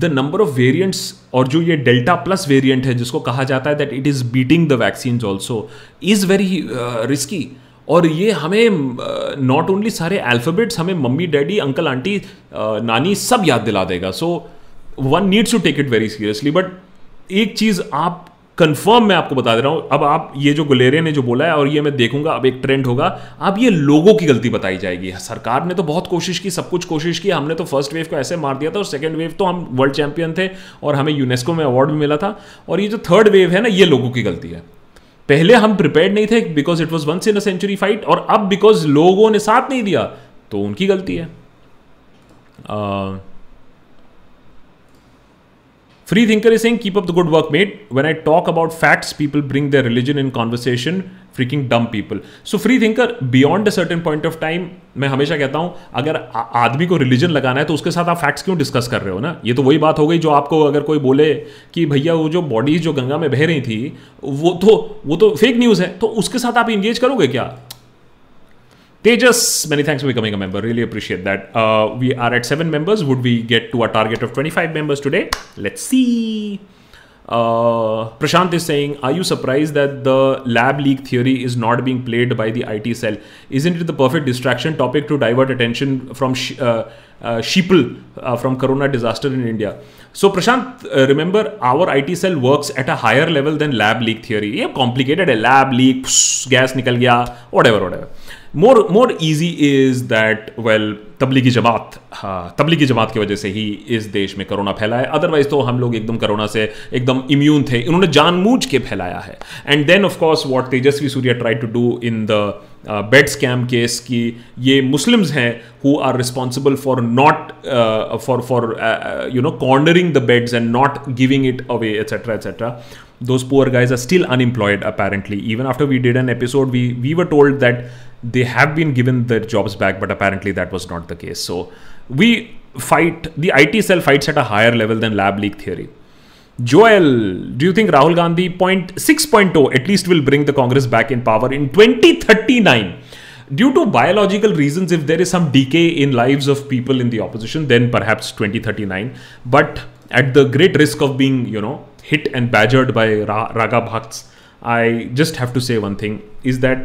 the number of variants और जो ये डेल्टा प्लस वेरिएंट है जिसको कहा जाता है that it is beating the vaccines also is very risky. और ये हमें नॉट ओनली सारे अल्फ़ाबेट्स, हमें मम्मी डैडी अंकल आंटी नानी सब याद दिला देगा. So one needs to take it very seriously. But एक चीज़ आप कंफर्म, मैं आपको बता दे रहा हूँ, अब आप ये जो गुलेरिया ने जो बोला है और ये मैं देखूंगा, अब एक ट्रेंड होगा, अब ये लोगों की गलती बताई जाएगी. सरकार ने तो बहुत कोशिश की, सब कुछ कोशिश की, हमने तो फर्स्ट वेव को ऐसे मार दिया था, और सेकंड वेव तो हम वर्ल्ड चैंपियन थे और हमें यूनेस्को में अवार्ड भी मिला था, और ये जो थर्ड वेव है ना, ये लोगों की गलती है. पहले हम प्रिपेयर्ड नहीं थे because it was once in a century fight, और अब बिकॉज लोगों ने साथ नहीं दिया तो उनकी गलती है. Free thinker is saying, keep up the good work, mate. When I talk about facts, people bring their religion in conversation. Freaking dumb people. So free thinker, beyond a certain point of time, मैं हमेशा कहता हूँ, अगर आदमी को religion लगाना है तो उसके साथ आप facts क्यों discuss कर रहे हो ना? ये तो वही बात हो गई जो आपको अगर कोई बोले कि भैया वो जो bodies जो गंगा में बह रही थी, वो तो fake news है, तो उसके साथ आप engage करोगे क्या? Tejas, many thanks for becoming a member. Really appreciate that. We are at 7 members. Would we get to our target of 25 members today? Let's see. Prashant is saying, are you surprised that the lab leak theory is not being played by the IT cell? Isn't it the perfect distraction topic to divert attention from sheeple from Corona disaster in India? So Prashant, remember our IT cell works at a higher level than lab leak theory. Yeah, complicated. A lab leak, psh, gas nikal gaya, whatever. More easy is that, well, Tablighi Jamaat की वजह से ही इस देश में corona फैला है. Otherwise तो हम लोग एकदम कोरोना से एकदम इम्यून थे. इन्होंने जानबूझ के फैलाया है. And then of course what Tejasvi Surya try to do in the bed scam case, की ये मुस्लिम्स हैं who are responsible for not for you know cornering the beds and not giving it away etcetera etcetera. Those poor guys are still unemployed apparently. Even after we did an episode, we were told that they have been given their jobs back, but apparently that was not the case. So we fight, the IT cell fights at a higher level than lab leak theory. Joel, do you think Rahul Gandhi 6.0 at least will bring the Congress back in power in 2039? Due to biological reasons, if there is some decay in lives of people in the opposition, then perhaps 2039. But at the great risk of being, you know, hit and badgered by Raga Bhakts, I just have to say one thing, is that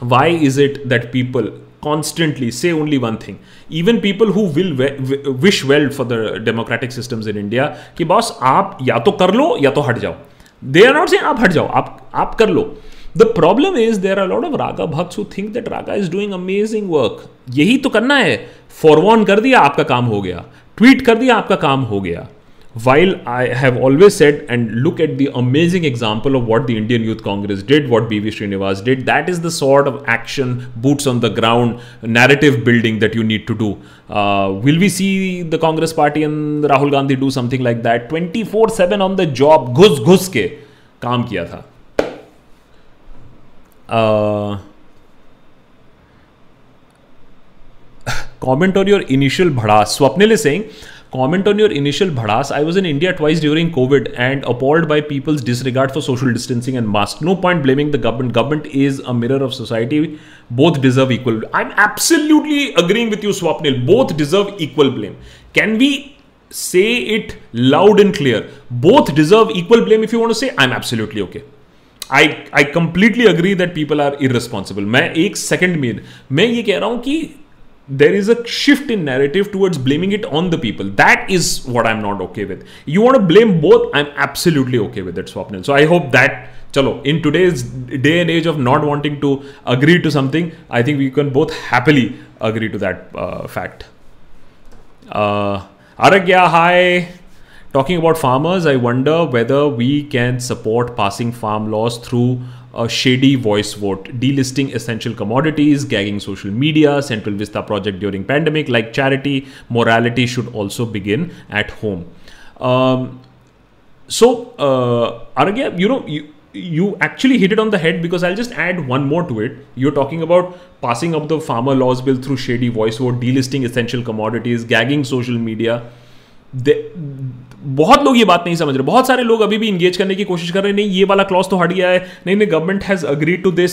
why is it that people constantly say only one thing? Even people who will wish well for the democratic systems in India, कि boss आप या तो कर लो या तो हट जाओ. They are not saying आप हट जाओ, आप कर लो. The problem is there are a lot of Raga Bhakts who think that Raga is doing amazing work. यही तो करना है. Forewarn कर दिया, आपका काम हो गया. Tweet कर दिया, आपका काम हो गया. While I have always said, and look at the amazing example of what the Indian Youth Congress did, what B.V. Srinivas did, that is the sort of action, boots on the ground, narrative building that you need to do. Will we see the Congress party and Rahul Gandhi do something like that? 24/7 on the job, घुस के काम किया था. Comment on your initial bhadas. Swapnil is saying, comment on your initial bhadas. I was in India twice during COVID and appalled by people's disregard for social distancing and masks. No point blaming the government. Government is a mirror of society. Both deserve equal. I'm absolutely agreeing with you, Swapnil. Both deserve equal blame. Can we say it loud and clear? Both deserve equal blame if you want to say. I'm absolutely okay. I completely agree that people are irresponsible. मैं ये कह रहा हूँ कि there is a shift in narrative towards blaming it on the people. That is what I'm not okay with. You want to blame both? I'm absolutely okay with it, Swapnil. So I hope that, chalo, in today's day and age of not wanting to agree to something, I think we can both happily agree to that fact. Aragya, hi. Talking about farmers, I wonder whether we can support passing farm laws through a shady voice vote, delisting essential commodities, gagging social media, Central Vista project during pandemic, like charity, morality should also begin at home. Aragya, you know, you actually hit it on the head, because I'll just add one more to it. You're talking about passing up the farmer laws bill through shady voice vote, delisting essential commodities, gagging social media. बहुत लोग ये बात नहीं समझ रहे. बहुत सारे लोग अभी भी इंगेज करने की कोशिश कर रहे हैं, नहीं ये वाला क्लॉज तो हट गया है, नहीं government has agree to this.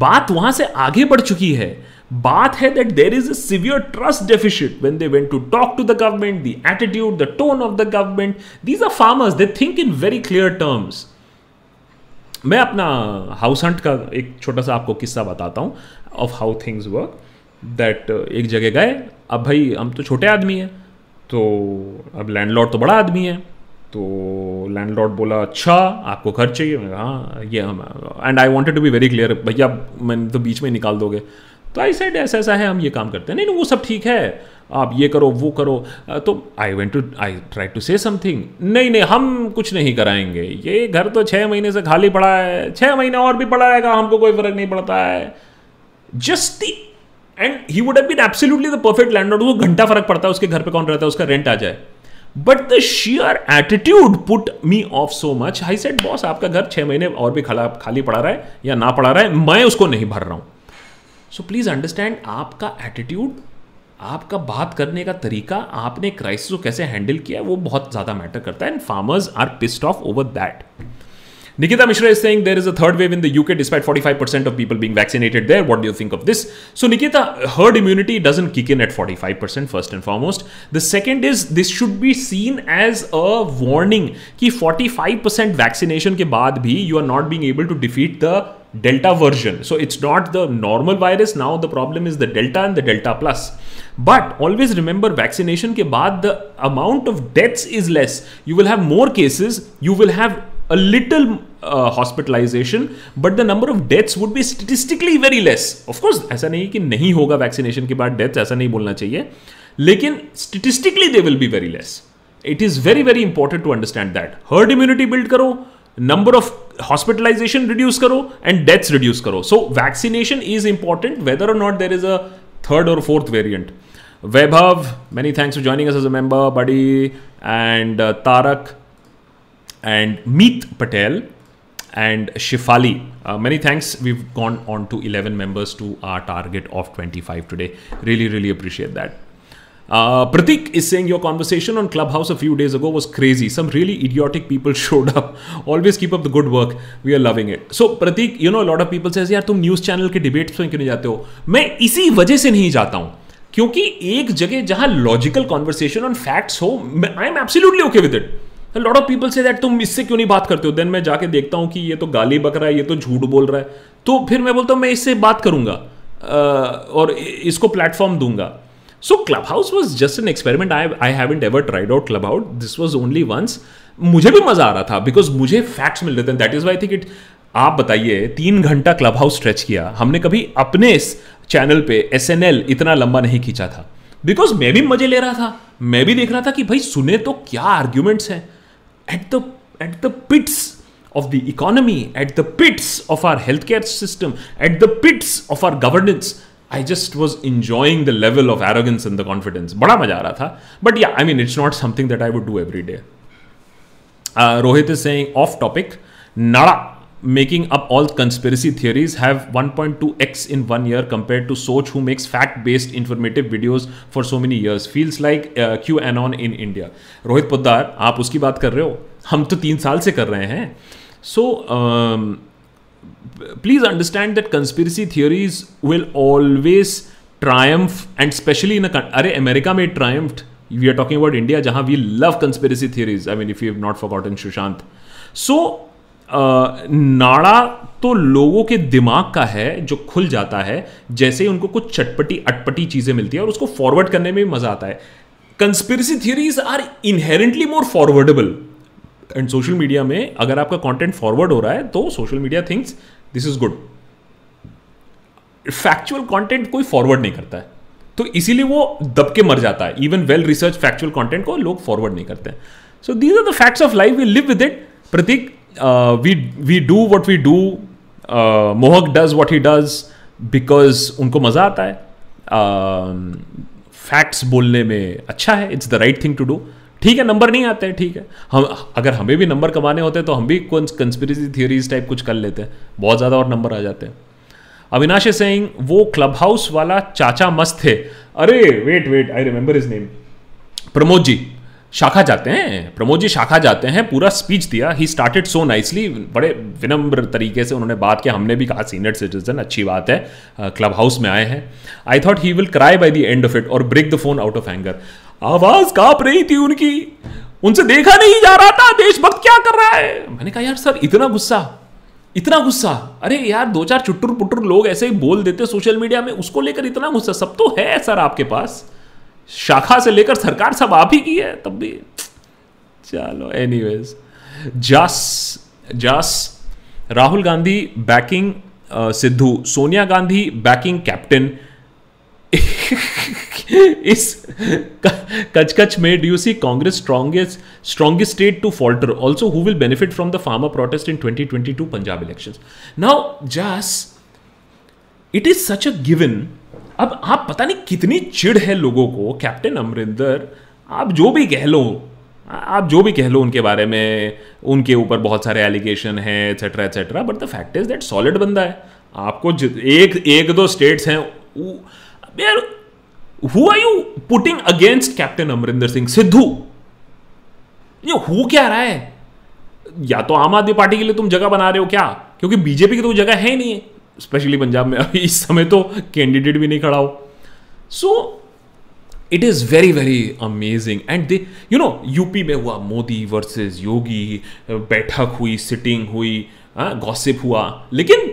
बात वहां से आगे बढ़ चुकी है. बात है that there is a severe trust deficit when they went to talk to the government, the attitude, the tone of the government. These are farmers, they think in very clear terms. मैं अपना house Hunt का एक छोटा सा आपको किस्सा बताता हूँ of how things work. That एक जगह गए, अब भाई हम तो छोटे आदमी हैं, तो अब लैंडलॉर्ड तो बड़ा आदमी है, तो लैंडलॉर्ड बोला अच्छा आपको घर चाहिए. मैं हाँ ये हम, and I wanted to be very clear, भैया मैंने तो बीच में ही निकाल दोगे. तो आई सेड ऐसा ऐसा है, हम ये काम करते हैं. नहीं वो सब ठीक है, आप ये करो वो करो. तो I try to say something. नहीं हम कुछ नहीं कराएंगे, ये घर तो 6 महीने से खाली पड़ा है, 6 महीने और भी पड़ा रहेगा, हमको कोई फर्क नहीं पड़ता है. Just the. And he would have been absolutely the perfect landlord. वो घंटा फर्क पड़ता है उसके घर पे कौन रहता है, उसका रेंट आ जाए. But the sheer attitude put me off so much. I said, boss, आपका घर 6 महीने और भी खाली पड़ा रहा है या ना पड़ा रहा है, मैं उसको नहीं भर रहा हूँ. So please understand, आपका attitude, आपका बात करने का तरीका, आपने क्राइसिस को कैसे हैंडल किया वो बहुत ज़्यादा मैटर करता है. And farmers are pissed off over that. Nikita Mishra is saying there is a third wave in the UK despite 45% of people being vaccinated there. What do you think of this? So Nikita, herd immunity doesn't kick in at 45% first and foremost. The second is this should be seen as a warning कि 45% vaccination के बाद भी you are not being able to defeat the Delta version. So it's not the normal virus. Now the problem is the Delta and the Delta Plus. But always remember, vaccination के बाद the amount of deaths is less. You will have more cases. You will have a little hospitalization, but the number of deaths would be statistically very less. Of course, ऐसा नहीं कि नहीं होगा vaccination के बाद deaths, ऐसा नहीं बोलना चाहिए, लेकिन statistically they will be very less. It is very very important to understand that. Herd immunity build करो, number of hospitalization reduce करो and deaths reduce करो. So vaccination is important whether or not there is a third or fourth variant. Vaibhav, many thanks for joining us as a member, buddy, and Tarak and Meet Patel and Shifali. Many thanks. We've gone on to 11 members to our target of 25 today. Really, really appreciate that. Pratik is saying your conversation on Clubhouse a few days ago was crazy. Some really idiotic people showed up. Always keep up the good work. We are loving it. So Pratik, you know, a lot of people says, यार तुम news channel के debates में क्यों नहीं जाते हो? मैं इसी वजह से नहीं जाता हूँ, क्योंकि एक जगह जहाँ लॉजिकल कॉन्वर्सेशन ऑन फैक्ट्स हो, I am absolutely okay with it. A lot of people say that तुम इससे क्यों नहीं बात करते हो? देन मैं जाके देखता हूँ कि ये तो गाली बक रहा है, ये तो झूठ बोल रहा है, तो फिर मैं बोलता हूँ मैं इससे बात करूँगा और इसको प्लेटफॉर्म दूंगा. So club house was just an experiment. I haven't ever tried out club house. This was only once. मुझे भी मज़ा आ रहा था बिकॉज मुझे फैक्ट्स मिल रहे थे. That is why think it. आप बताइए, 3 घंटा क्लब हाउस स्ट्रेच किया हमने, कभी अपने चैनल पे SNL इतना लंबा नहीं खींचा था, बिकॉज मैं भी मजे ले रहा था, मैं भी देख रहा था कि भाई सुने तो क्या आर्ग्यूमेंट्स हैं. At the pits of the economy, at the pits of our healthcare system, at the pits of our governance, I just was enjoying the level of arrogance and the confidence. बड़ा मजा आ रहा था. But yeah, I mean, it's not something that I would do every day. Rohit is saying off topic. Nada making up all conspiracy theories have 1.2x in 1 year compared to Soch who makes fact-based informative videos for so many years. Feels like QAnon in India. Rohit Poddar, आप उसकी बात कर रहे हो, हम तो 3 साल से कर रहे हैं. So please understand that conspiracy theories will always triumph, and especially in a country, अरे अमेरिका में triumphed. We are talking about India जहाँ we love conspiracy theories. I mean, if you have not forgotten Sushant. So नाड़ा तो लोगों के दिमाग का है जो खुल जाता है जैसे ही उनको कुछ चटपटी अटपटी चीज़ें मिलती है, और उसको फॉरवर्ड करने में भी मज़ा आता है. Conspiracy theories are inherently more forwardable, and social media में अगर आपका कंटेंट फॉरवर्ड हो रहा है तो social media thinks this is good. Factual content कोई फॉरवर्ड नहीं करता है, तो इसीलिए वो दबके मर जाता है. Even well research factual content को लोग फॉरवर्ड नहीं करते. So these are the facts of life. We live with it. Prateek, we do what we do. Mohawk does what he does because उनको मज़ा आता है. Facts बोलने में अच्छा है. It's the right thing to do. ठीक है, नंबर नहीं आते हैं, ठीक है. हम अगर हमें भी नंबर कमाने होते तो हम भी कंस्पिरेसी थियोरीज टाइप कुछ कर लेते हैं, बहुत ज़्यादा और नंबर आ जाते हैं. अविनाश इज सेइंग वो क्लब हाउस वाला चाचा मस्त थे. अरे wait I remember his name. Pramod ji शाखा जाते हैं, प्रमोद जी शाखा जाते हैं. पूरा स्पीच दिया. ही स्टार्टेड सो नाइसली, बड़े विनम्र तरीके से उन्होंने बात किया. हमने भी कहा सीनियर सिटीजन अच्छी बात है, क्लब हाउस में आए हैं. I thought he will cry by the end of it और break the phone out of anger. आवाज़ काँप रही थी उनकी, उनसे देखा नहीं जा रहा था देशभक्त क्या कर रहा है. मैंने कहा यार सर इतना गुस्सा, अरे यार 2-4 चुट्टुर पुट्टुर लोग ऐसे ही बोल देते सोशल मीडिया में, उसको लेकर इतना गुस्सा. सब तो है सर आपके पास, शाखा से लेकर सरकार सब आप ही की है, तब भी चलो. Anyways, just राहुल गांधी backing Sidhu, Sonia Gandhi backing captain इस कचकच में. Do you see Congress strongest state to falter? Also who will benefit from the farmer protest in 2022 Punjab elections? Now just, it is such a given. अब आप पता नहीं कितनी चिढ़ है लोगों को. कैप्टन अमरिंदर, आप जो भी कह लो, आप जो भी कह लो उनके बारे में, उनके ऊपर बहुत सारे एलिगेशन हैं etcetera etcetera, but the fact is that solid बंदा है। आपको एक दो स्टेट्स हैं यार, who are you putting against captain Amarinder Singh Sidhu? ये हु क्या रहा है? या तो आम आदमी पार्टी के लिए तुम जगह बना रहे हो क्या, क्योंकि बीजेपी की तो जगह है ही नहीं, स्पेशली पंजाब में अभी इस समय तो कैंडिडेट भी नहीं खड़ा हो। So it is very very amazing. And they you know, UP में हुआ मोदी वर्सेस योगी, बैठक हुई, सिटिंग हुई, गॉसिप हुआ, लेकिन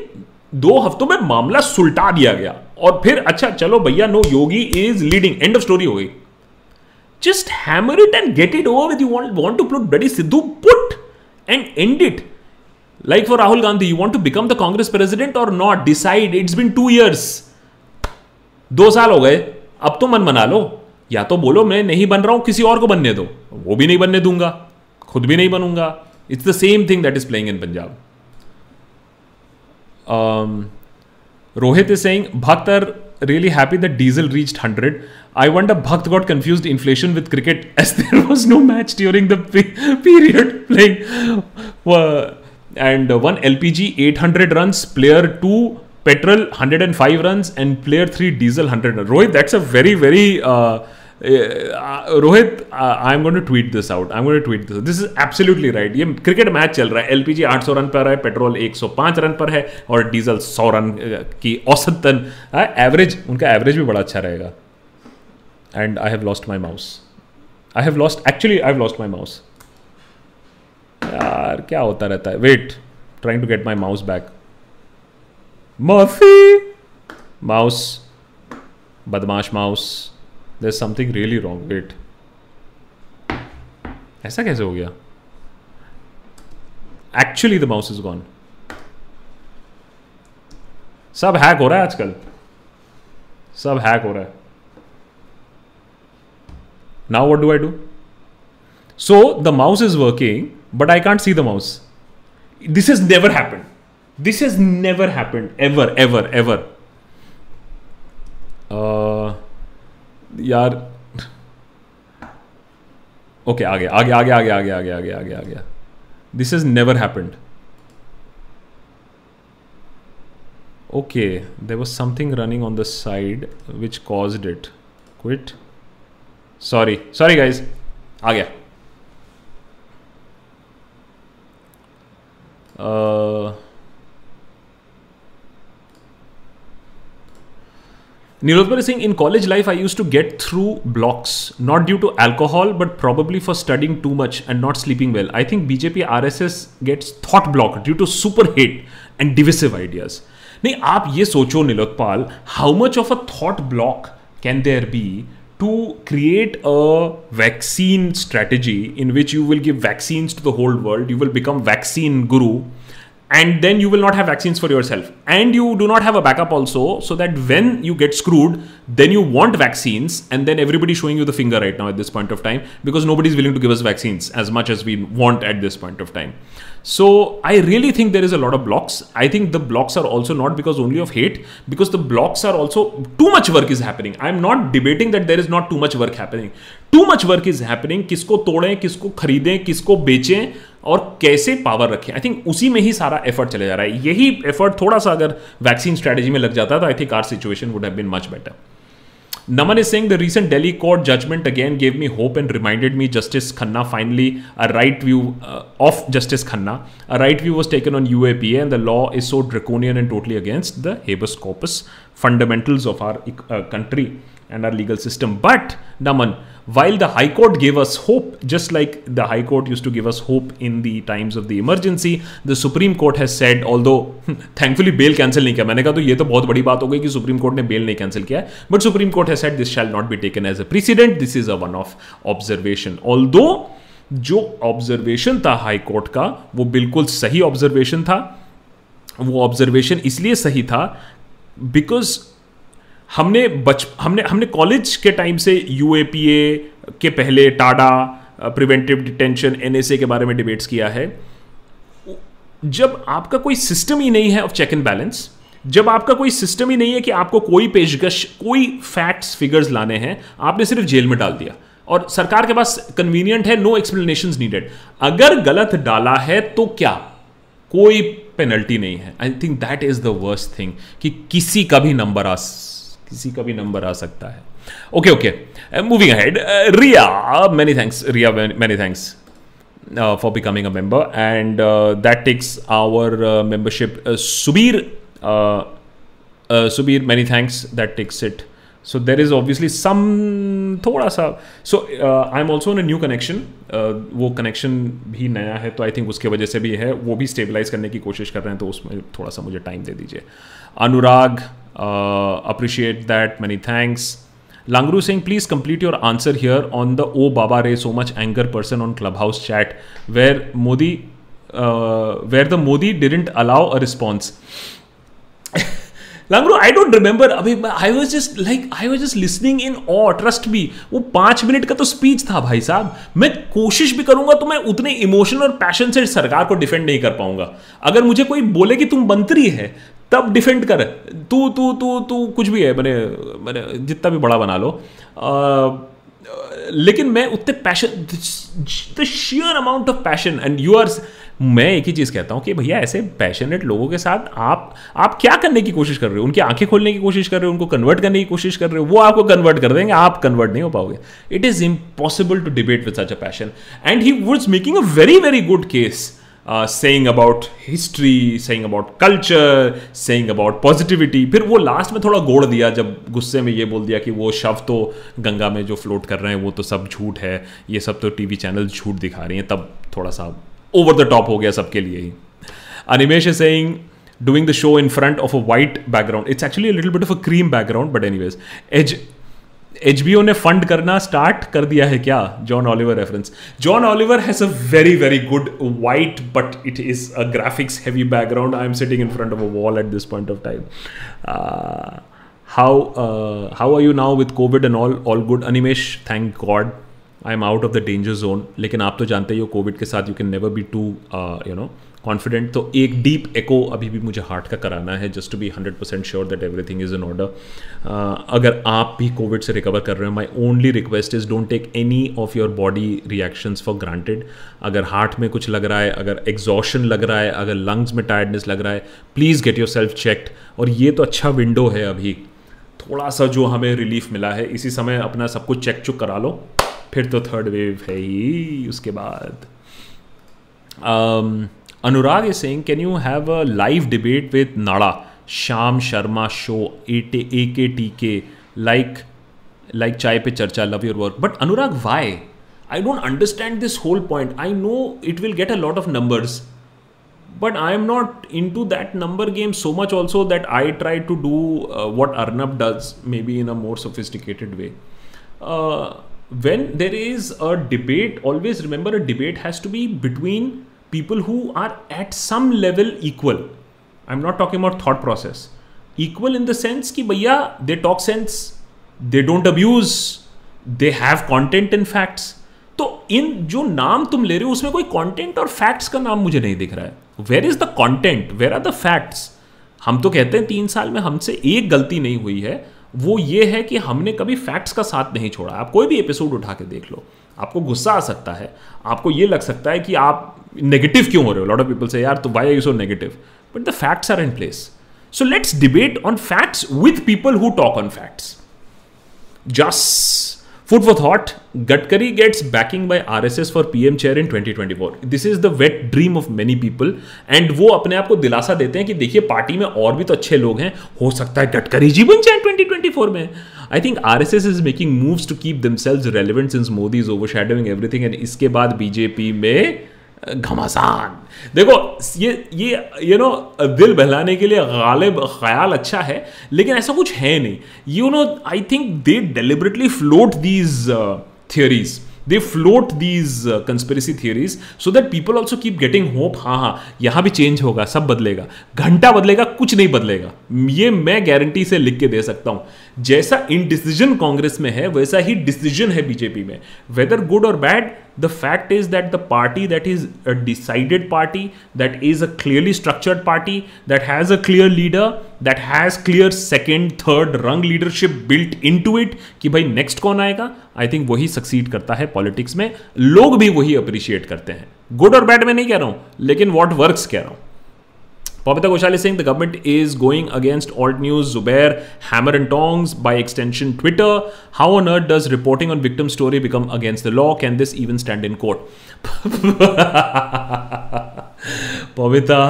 2 हफ्तों में मामला सुलटा दिया गया और फिर अच्छा चलो भैया no Yogi is leading, end of story हो गई। Just hammer it and get it over with, you want to put bloody Sidhu, put and end it. Like for Rahul Gandhi, you want to become the Congress president or not? Decide. It's been 2 years. 2 साल हो गए, अब तो मन मना लो। या तो बोलो मैं नहीं बन रहा हूं, किसी और को बनने दो, वो भी नहीं बनने दूंगा, खुद भी नहीं बनूंगा। It's the same thing that is playing in Punjab. Rohit is saying, Bhakt are really happy that Diesel reached 100. I wonder Bhakt got confused inflation with cricket as there was no match during the period playing. And one LPG 800 runs, player 2 petrol 105 runs, and player 3 diesel 100 runs. Rohit, that's a very very Rohit, I'm going to tweet this out. This is absolutely right. ये cricket match चल रहा है, LPG 800 run पर है, petrol 105 run पर है और diesel 100 run की औसतन एवरेज, उनका एवरेज भी बड़ा अच्छा रहेगा। And I have lost my mouse. I've lost my mouse. यार क्या होता रहता है? Wait, trying to get my mouse back. Murphy, mouse, बदमाश mouse. There's something really wrong. Wait, ऐसा कैसे हो गया? Actually, the mouse is gone. सब हैक हो रहा है आजकल. Now what do I do? So the mouse is working, but I can't see the mouse. This has never happened. Ever. यार okay, आगे. This has never happened. Okay, there was something running on the side which caused it. Quit. Sorry guys, आ गया। Nirodhpal Singh, in college life I used to get through blocks, not due to alcohol but probably for studying too much and not sleeping well. I think BJP RSS gets thought blocked due to super hate and divisive ideas. नहीं, आप ये सोचो निलोत्पाल, how much of a thought block can there be to create a vaccine strategy in which you will give vaccines to the whole world, you will become vaccine guru, and then you will not have vaccines for yourself. And you do not have a backup also, so that when you get screwed, then you want vaccines, and then everybody's showing you the finger right now at this point of time, because nobody's willing to give us vaccines as much as we want at this point of time. So I really think there is a lot of blocks. I think the blocks are also not because only of hate, because the blocks are also too much work is happening. I'm not debating that there is not too much work happening. Too much work is happening. किसको तोड़ें, किसको खरीदें, किसको बेचें और कैसे power रखें, I think उसी में ही सारा एफर्ट चले जा रहा है। यही एफर्ट थोड़ा सा अगर वैक्सीन स्ट्रैटेजी में लग जाता तो I think our situation would have been much better. Naman is saying the recent Delhi court judgment again gave me hope and reminded me Justice Khanna, finally a right view of Justice Khanna. A right view was taken on UAPA and the law is so draconian and totally against the habeas corpus fundamentals of our country and our legal system. But Naman, while the High Court gave us hope, just like the High Court used to give us hope in the times of the emergency, the Supreme Court has said, although thankfully bail cancel नहीं किया, मैंने कहा तो ये तो बहुत बड़ी बात हो गई कि Supreme Court ने bail नहीं cancel किया, but Supreme Court has said this shall not be taken as a precedent. This is a one-off observation. Although जो observation था High Court का वो बिल्कुल सही observation था, वो observation इसलिए सही था because हमने कॉलेज के टाइम से यूएपीए के पहले टाडा, प्रिवेंटिव डिटेंशन, एनएसए के बारे में डिबेट्स किया है। जब आपका कोई सिस्टम ही नहीं है ऑफ चेक एंड बैलेंस, जब आपका कोई सिस्टम ही नहीं है कि आपको कोई पेशकश, कोई फैक्ट्स, फिगर्स लाने हैं, आपने सिर्फ जेल में डाल दिया और सरकार के पास कन्वीनियंट है, नो एक्सप्लेनेशन नीडेड. अगर गलत डाला है तो क्या, कोई पेनल्टी नहीं है. I think that is the worst thing कि किसी का भी नंबर आ सकता है. Okay okay, moving ahead. Riya, many thanks Riya, many thanks for becoming a member, and that takes our membership. Subir, many thanks. That takes it. So there is obviously some thoda sa. So I'm also in a new connection. वो connection भी नया है, तो I think उसके वजह से भी है. वो भी stabilize करने की कोशिश कर रहे हैं, तो उसमें थोड़ा सा मुझे time दे दीजिए. अनुराग, appreciate that. Many thanks. Langru saying, please complete your answer here on the "Oh Baba Ray, so much anger" person on Clubhouse chat, where the Modi didn't allow a response. Langru, I don't remember. I was just listening in awe. Trust me, वो 5 minute का तो speech था भाई साहब. मैं कोशिश भी करूंगा तो मैं उतने इमोशन और पैशन से सरकार को डिफेंड नहीं कर पाऊंगा. अगर मुझे कोई बोले कि तुम मंत्री है, तब डिफेंड कर. तू तू तू तू कुछ भी है, मैंने जितना भी बड़ा बना लो, लेकिन मैं उतने passion, the share amount of passion and yours. मैं एक ही चीज़ कहता हूँ कि भैया ऐसे पैशनेट लोगों के साथ आप क्या करने की कोशिश कर रहे हो? उनकी आंखें खोलने की कोशिश कर रहे हो, उनको कन्वर्ट करने की कोशिश कर रहे हो. वो आपको कन्वर्ट कर देंगे, आप कन्वर्ट नहीं हो पाओगे. It is impossible to debate with such a passion. And he was making a very very good case, saying about history, saying about culture, saying about positivity. फिर वो लास्ट में थोड़ा गोड़ दिया जब गुस्से में ये बोल दिया कि वो शव तो गंगा में जो फ्लोट कर रहे हैं वो तो सब झूठ है, ये सब तो टीवी चैनल झूठ दिखा रही हैं. तब थोड़ा सा ओवर द टॉप हो गया सबके लिए ही. Animesh is saying, doing the show in front of a white background, it's actually a little bit of a cream background, but anyways. HBO ने फंड करना स्टार्ट कर दिया है क्या? John Oliver reference. John Oliver has a very very good white, but it is a graphics heavy background. I am sitting in front of a wall at this point of time. How are you now with Covid and all good? Animesh, thank God I am out of the danger zone. लेकिन आप तो जानते ही हो Covid के साथ you can never be too confident. तो एक डीप एको अभी भी मुझे हार्ट का कराना है, just to be 100% sure that everything is in order. अगर आप भी कोविड से रिकवर कर रहे हो, my only request is don't take any of your body reactions for granted. अगर हार्ट में कुछ लग रहा है, अगर एग्जॉशन लग रहा है, अगर लंग्स में टायर्डनेस लग रहा है, please get your self checked. और ये तो अच्छा विंडो है अभी थोड़ा सा जो हमें रिलीफ मिला है, इसी समय अपना सब कुछ चेक चुक करा लो, फिर तो थर्ड वेव है ही उसके बाद. Anurag is saying, can you have a live debate with Nada, Shyam Sharma show, AKTK, like Chai Pe Charcha, love your work. But Anurag, why? I don't understand this whole point. I know it will get a lot of numbers, but I am not into that number game so much also that I try to do what Arnab does, maybe in a more sophisticated way. When there is a debate, always remember a debate has to be between people who are at some level equal. I'm not talking about thought process. Equal in the sense ki bhaiya, they talk sense, they don't abuse, they have content and facts. तो इन जो नाम तुम ले रहे हो उसमें कोई content और facts का नाम मुझे नहीं दिख रहा है. Where is the content? Where are the facts? हम तो कहते हैं 3 साल में हमसे एक गलती नहीं हुई है, वो ये है कि हमने कभी फैक्ट्स का साथ नहीं छोड़ा. आप कोई भी एपिसोड उठा के देख लो, आपको गुस्सा आ सकता है, आपको ये लग सकता है कि आप नेगेटिव क्यों हो रहे हो. लॉट ऑफ पीपल से यार तो why are you so negative, but the facts are in place. So let's debate on facts with people who talk on facts. Just food for thought. Gadkari gets backing by RSS for PM chair in 2024. This is the wet dream of many people. And वो अपने आप को दिलासा देते हैं कि देखिए party में और भी तो अच्छे लोग हैं, हो सकता है गडकरी जी बन जाए 2024 में. I think RSS is making moves to keep themselves relevant since Modi is overshadowing everything. And इसके बाद BJP में घमासान. देखो ये यू नो दिल बहलाने के लिए गालिब ख्याल अच्छा है, लेकिन ऐसा कुछ है नहीं. You know I think they deliberately float these theories, they float these conspiracy theories so that people also keep getting hope. हाँ, यहाँ भी चेंज होगा, सब बदलेगा, घंटा बदलेगा, कुछ नहीं बदलेगा, ये मैं गारंटी से लिख के दे सकता हूँ. जैसा इनडिसीजन कांग्रेस में है वैसा ही डिसीजन है BJP में. वेदर गुड और bad The fact is that the party that is a decided party, that is a clearly structured party, that has a clear leader, that has clear second, third rung leadership built into it कि भाई next कौन आएगा, I think वही succeed करता है politics में. लोग भी वही appreciate करते हैं. Good or bad मैं नहीं कह रहा हूँ, लेकिन what works कह रहा हूँ. Papita Goshali saying the government is going against alt news, Zubair, hammer and tongs, by extension Twitter. How on earth does reporting on victim story become against the law? Can this even stand in court? Papita,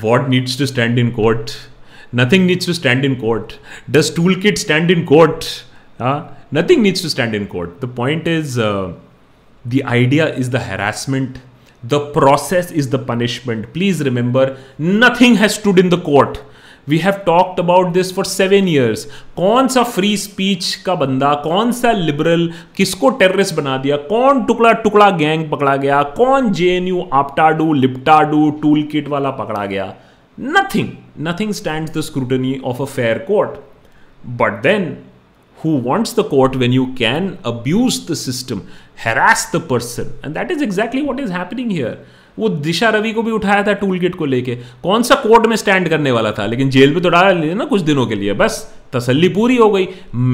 what needs to stand in court? Nothing needs to stand in court. Does toolkit stand in court? Nothing needs to stand in court. The point is, the idea is the harassment. The process is the punishment. Please remember, nothing has stood in the court. We have talked about this for 7 years. कौन सा free speech का बंदा, कौन सा liberal, किसको terrorist बना दिया, कौन टुकड़ा टुकड़ा गैंग पकड़ा गया, कौन JNU, Aptadu, Liptadu, toolkit वाला पकड़ा गया. Nothing stands the scrutiny of a fair court. But then, who wants the court when you can abuse the system, harass the person? And that is exactly what is happening here. वो दिशा रवि को भी उठाया था toolkit को लेके, कौन सा court में स्टैंड करने वाला था, लेकिन जेल में तो डाल लिया ना कुछ दिनों के लिए, बस तसल्ली पूरी हो गई.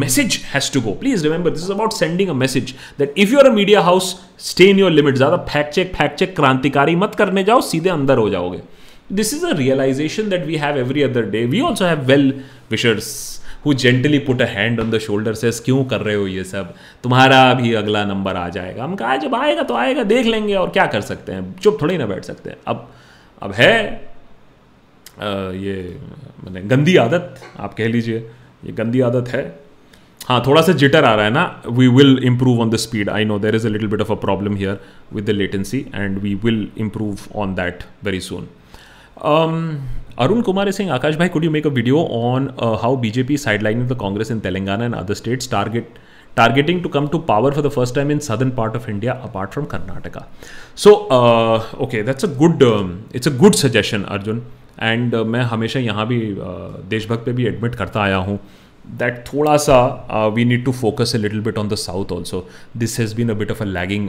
Message has to go. Please remember, this is about sending a message that if you are a media house, stay in your limit. ज्यादा फैक्ट चेक क्रांतिकारी मत करने जाओ, सीधे अंदर हो जाओगे. This is a realisation that we have every other day. We also have well wishers who gently put a hand on the shoulder, says क्यों कर रहे हो ये सब, तुम्हारा भी अगला नंबर आ जाएगा. हम कहा जब आएगा तो आएगा, देख लेंगे, और क्या कर सकते हैं, चुप थोड़ी ना बैठ सकते हैं. अब है ये मैंने गंदी आदत, आप कह लीजिए ये गंदी आदत है. हाँ, थोड़ा सा जिटर आ रहा है ना. We will improve on the speed. I know there is a little bit of a problem here with the latency, and we will improve on that very soon. Arun Kumar is saying, Akash bhai, could you make a video on how BJP sidelining the Congress in Telangana and other states, targeting to come to power for the first time in southern part of India apart from Karnataka? So, okay, that's a good, it's a good suggestion, Arjun. And मैं हमेशा यहाँ भी देशभक्त पे भी admit करता आया हूँ that thoda sa we need to focus a little bit on the south also. This has been a bit of a lagging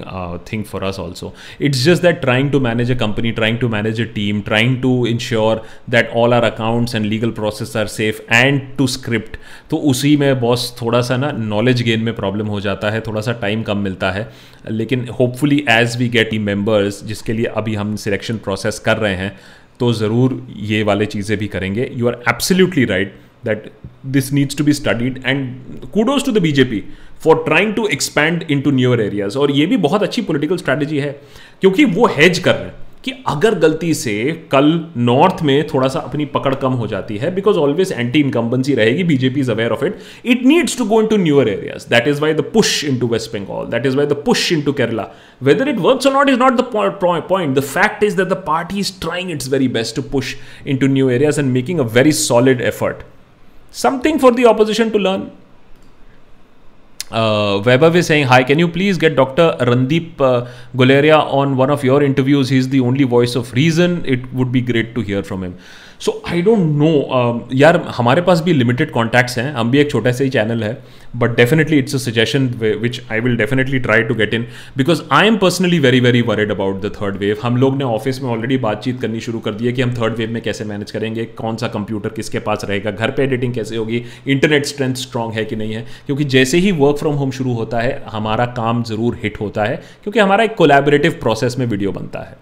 thing for us also. It's just that trying to manage a company, trying to manage a team, trying to ensure that all our accounts and legal process are safe and to script, to usi mein boss thoda sa na knowledge gain mein problem ho jata hai, thoda sa time kam milta hai. Lekin hopefully as we get team members, jiske liye abhi hum selection process kar rahe hain, to zarur ye wale cheeze bhi karenge. You are absolutely right that this needs to be studied, and kudos to the BJP for trying to expand into newer areas. और ये भी बहुत अच्छी political strategy है, क्योंकि वो hedge कर रहे हैं कि अगर गलती से कल नॉर्थ में थोड़ा सा अपनी पकड़ कम हो जाती है, because always anti incumbency रहेगी. BJP is aware of it. It needs to go into newer areas. That is why the push into West Bengal. That is why the push into Kerala. Whether it works or not is not the point. The fact is that the party is trying its very best to push into new areas and making a very solid effort. Something for the opposition to learn. Vaibhav is saying, hi, can you please get Dr. Randeep Guleria on one of your interviews? He's the only voice of reason. It would be great to hear from him. So I don't know. यार हमारे पास भी limited contacts हैं, हम भी एक छोटा सा ही channel है, but definitely it's a suggestion which I will definitely try to get in, because I am personally very very worried about the third wave. हम लोग ने ऑफिस में ऑलरेडी बातचीत करनी शुरू कर दी है कि हम थर्ड वेव में कैसे मैनेज करेंगे, कौन सा कंप्यूटर किसके पास रहेगा, घर पे एडिटिंग कैसे होगी, इंटरनेट स्ट्रेंथ स्ट्रांग है कि नहीं है, क्योंकि जैसे ही वर्क फ्रॉम होम शुरू होता है हमारा काम ज़रूर हिट होता है, क्योंकि हमारा एक कोलैबोरेटिव प्रोसेस में वीडियो बनता है.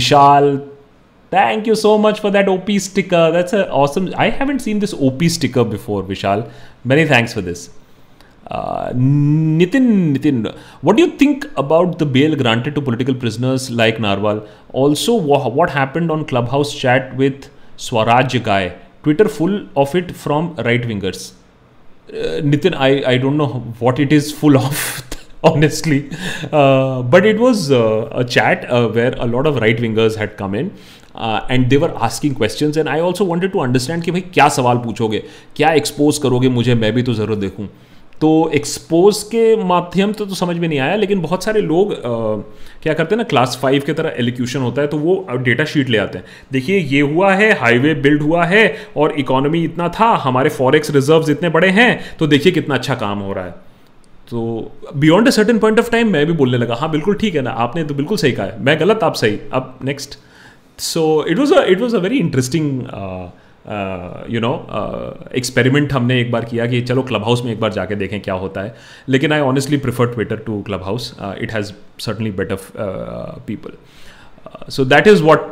विशाल, thank you so much for that OP sticker. That's an awesome. I haven't seen this OP sticker before, Vishal. Many thanks for this. Nitin, what do you think about the bail granted to political prisoners like Narwal? Also, what happened on Clubhouse chat with Swaraj guy? Twitter full of it from right-wingers. Nitin, I don't know what it is full of. Honestly, but it was a chat where a lot of right-wingers had come in and they were asking questions, and I also wanted to understand कि भाई क्या सवाल पूछोगे, क्या expose करोगे मुझे, मैं भी तो ज़रूर देखूँ. तो expose के माध्यम तो समझ में नहीं आया, लेकिन बहुत सारे लोग क्या करते हैं ना, क्लास 5 के तरह एलोक्यूशन होता है, तो वो डेटा शीट ले आते हैं. देखिए ये हुआ है, हाईवे बिल्ड हुआ है, और इकोनॉमी इतना था, हमारे फॉरेक्स रिजर्व्स इतने बड़े हैं, तो देखिए कितना अच्छा काम हो रहा है. तो beyond a certain point of time मैं भी बोलने लगा हाँ बिल्कुल ठीक है ना, आपने तो बिल्कुल सही कहा है, मैं गलत आप सही, अब next. So it was a very interesting experiment हमने एक बार किया कि चलो क्लब हाउस में एक बार जाके देखें क्या होता है. लेकिन I honestly prefer Twitter to club house. It has certainly better people. So that is what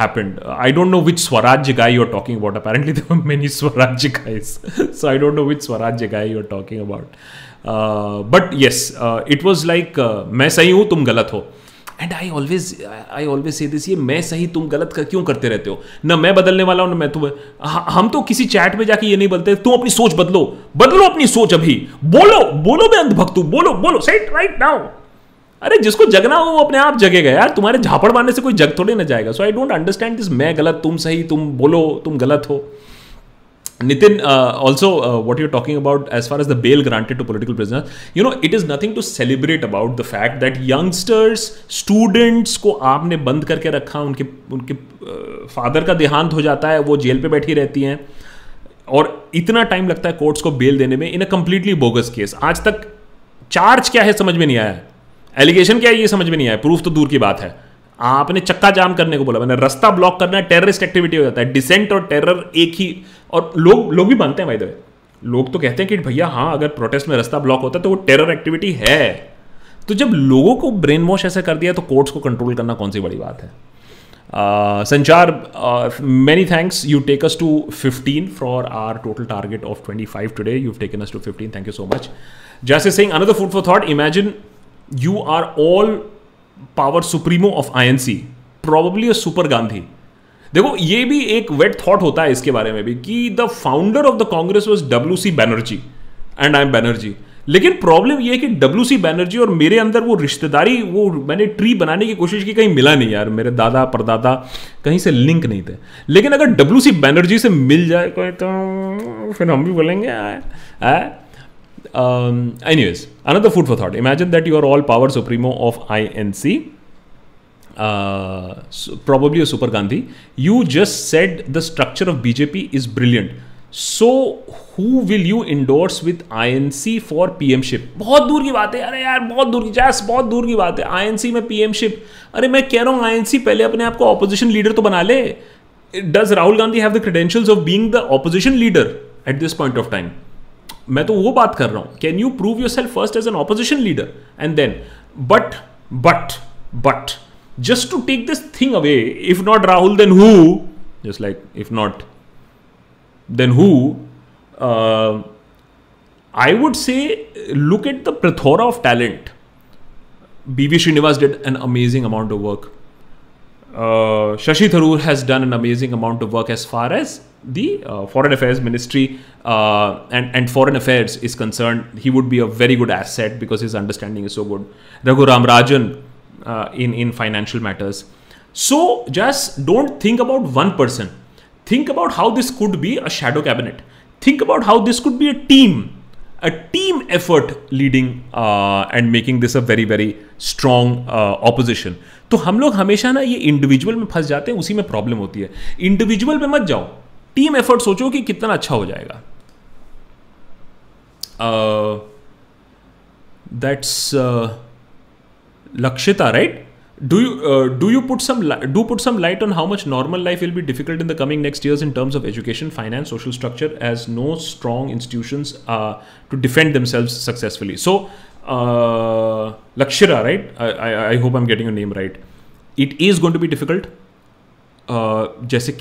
happened. I don't know which Swarajya guy you are talking about. Apparently there are many Swarajya guys. So I don't know which Swarajya guy you are talking about. But yes, it was like मैं सही हूँ तुम गलत हो. And I always say this, ये मैं सही तुम गलत क्यों करते रहते हो ना, मैं बदलने वाला हूँ ना मैं तुम्हें. हम तो किसी चैट में जाके ये नहीं बोलते तुम अपनी सोच बदलो अपनी सोच, अभी बोलो मैं अंधभक्त हूँ, बोलो सेट राइट नाउ. अरे जिसको जगना हो वो अपने आप जगेगा यार, तुम्हारे झापड़ मारने से कोई जग थोड़े ना जाएगा. So I don't understand this मैं गलत तुम सही, तुम बोलो तुम गलत हो. Nitin, also what you're talking about as far as the bail granted to political prisoners, you know, it is nothing to celebrate about the fact that youngsters, students को आपने बंद करके रखा. उनके फादर का देहांत हो जाता है, वो जेल पे बैठी रहती हैं और इतना टाइम लगता है कोर्ट्स को बेल देने में in a completely bogus case. आज तक चार्ज क्या है समझ में नहीं आया, एलिगेशन क्या है ये समझ में नहीं आया, प्रूफ तो दूर की बात है. आपने चक्का जाम करने को बोला, मैंने रास्ता ब्लॉक करना है, टेररिस्ट एक्टिविटी हो जाता है. डिसेंट और टेरर एक ही, और लोग भी मानते हैं. बाय द वे लोग तो कहते हैं कि भैया हाँ अगर प्रोटेस्ट में रास्ता ब्लॉक होता है तो वो टेरर एक्टिविटी है. तो जब लोगों को ब्रेन वॉश ऐसा कर दिया तो कोर्ट्स को कंट्रोल करना कौन सी बड़ी बात है. Sanchar, many thanks, you take us to 15 for our total target of 25 today. You taken us to 15, thank you so much. जैसे Singh, another food for thought. Imagine you are all power supremo of INC, probably a super Gandhi. देखो ये भी एक wait thought होता है इसके बारे में भी कि the founder of the Congress was WC Banerjee and I am Banerjee. लेकिन प्रॉब्लम ये है कि WC बैनर्जी और मेरे अंदर वो रिश्तेदारी, वो मैंने ट्री बनाने की कोशिश की, कहीं मिला नहीं यार. मेरे दादा परदादा कहीं से लिंक नहीं थे. लेकिन अगर WC बैनर्जी से मिल जाए कोई तो फिर हम भी बोलेंगे anyways, another food for thought. Imagine that you are all power supremo of INC, probably a super Gandhi. You just said the structure of BJP is brilliant. So who will you endorse with INC for PMship? बहुत दूर की बात है. अरे यार बहुत दूर की बात है. INC में PMship. अरे मैं कह रहा हूँ INC पहले अपने आप को opposition leader तो बना ले. Does Rahul Gandhi have the credentials of being the opposition leader at this point of time? मैं तो वो बात कर रहा हूं. Can you prove your self first as an opposition leader and then but just to take this thing away, if not Rahul then who, just like if not then who. I would say look at the plethora of talent. B.V. Srinivas did an amazing amount of work. Shashi Tharoor has done an amazing amount of work as far as the Foreign Affairs Ministry and Foreign Affairs is concerned. He would be a very good asset because his understanding is so good. Raghu Ram Rajan in financial matters. So just don't think about one person. Think about how this could be a shadow cabinet. Think about how this could be a team effort leading and making this a very very strong opposition. तो हम लोग हमेशा ना ये individual में फंस जाते हैं, उसी में प्रॉब्लम होती है. इंडिविजुअल पे मत जाओ, टीम एफर्ट सोचो कि कितना अच्छा हो जाएगा. That's Lakshita right. Do you put some light on how much normal life will be difficult in the coming next years in terms of education, finance, social structure, as no strong institutions to defend themselves successfully? So, Lakshira, right? I hope I'm getting your name right. It is going to be difficult. जैसे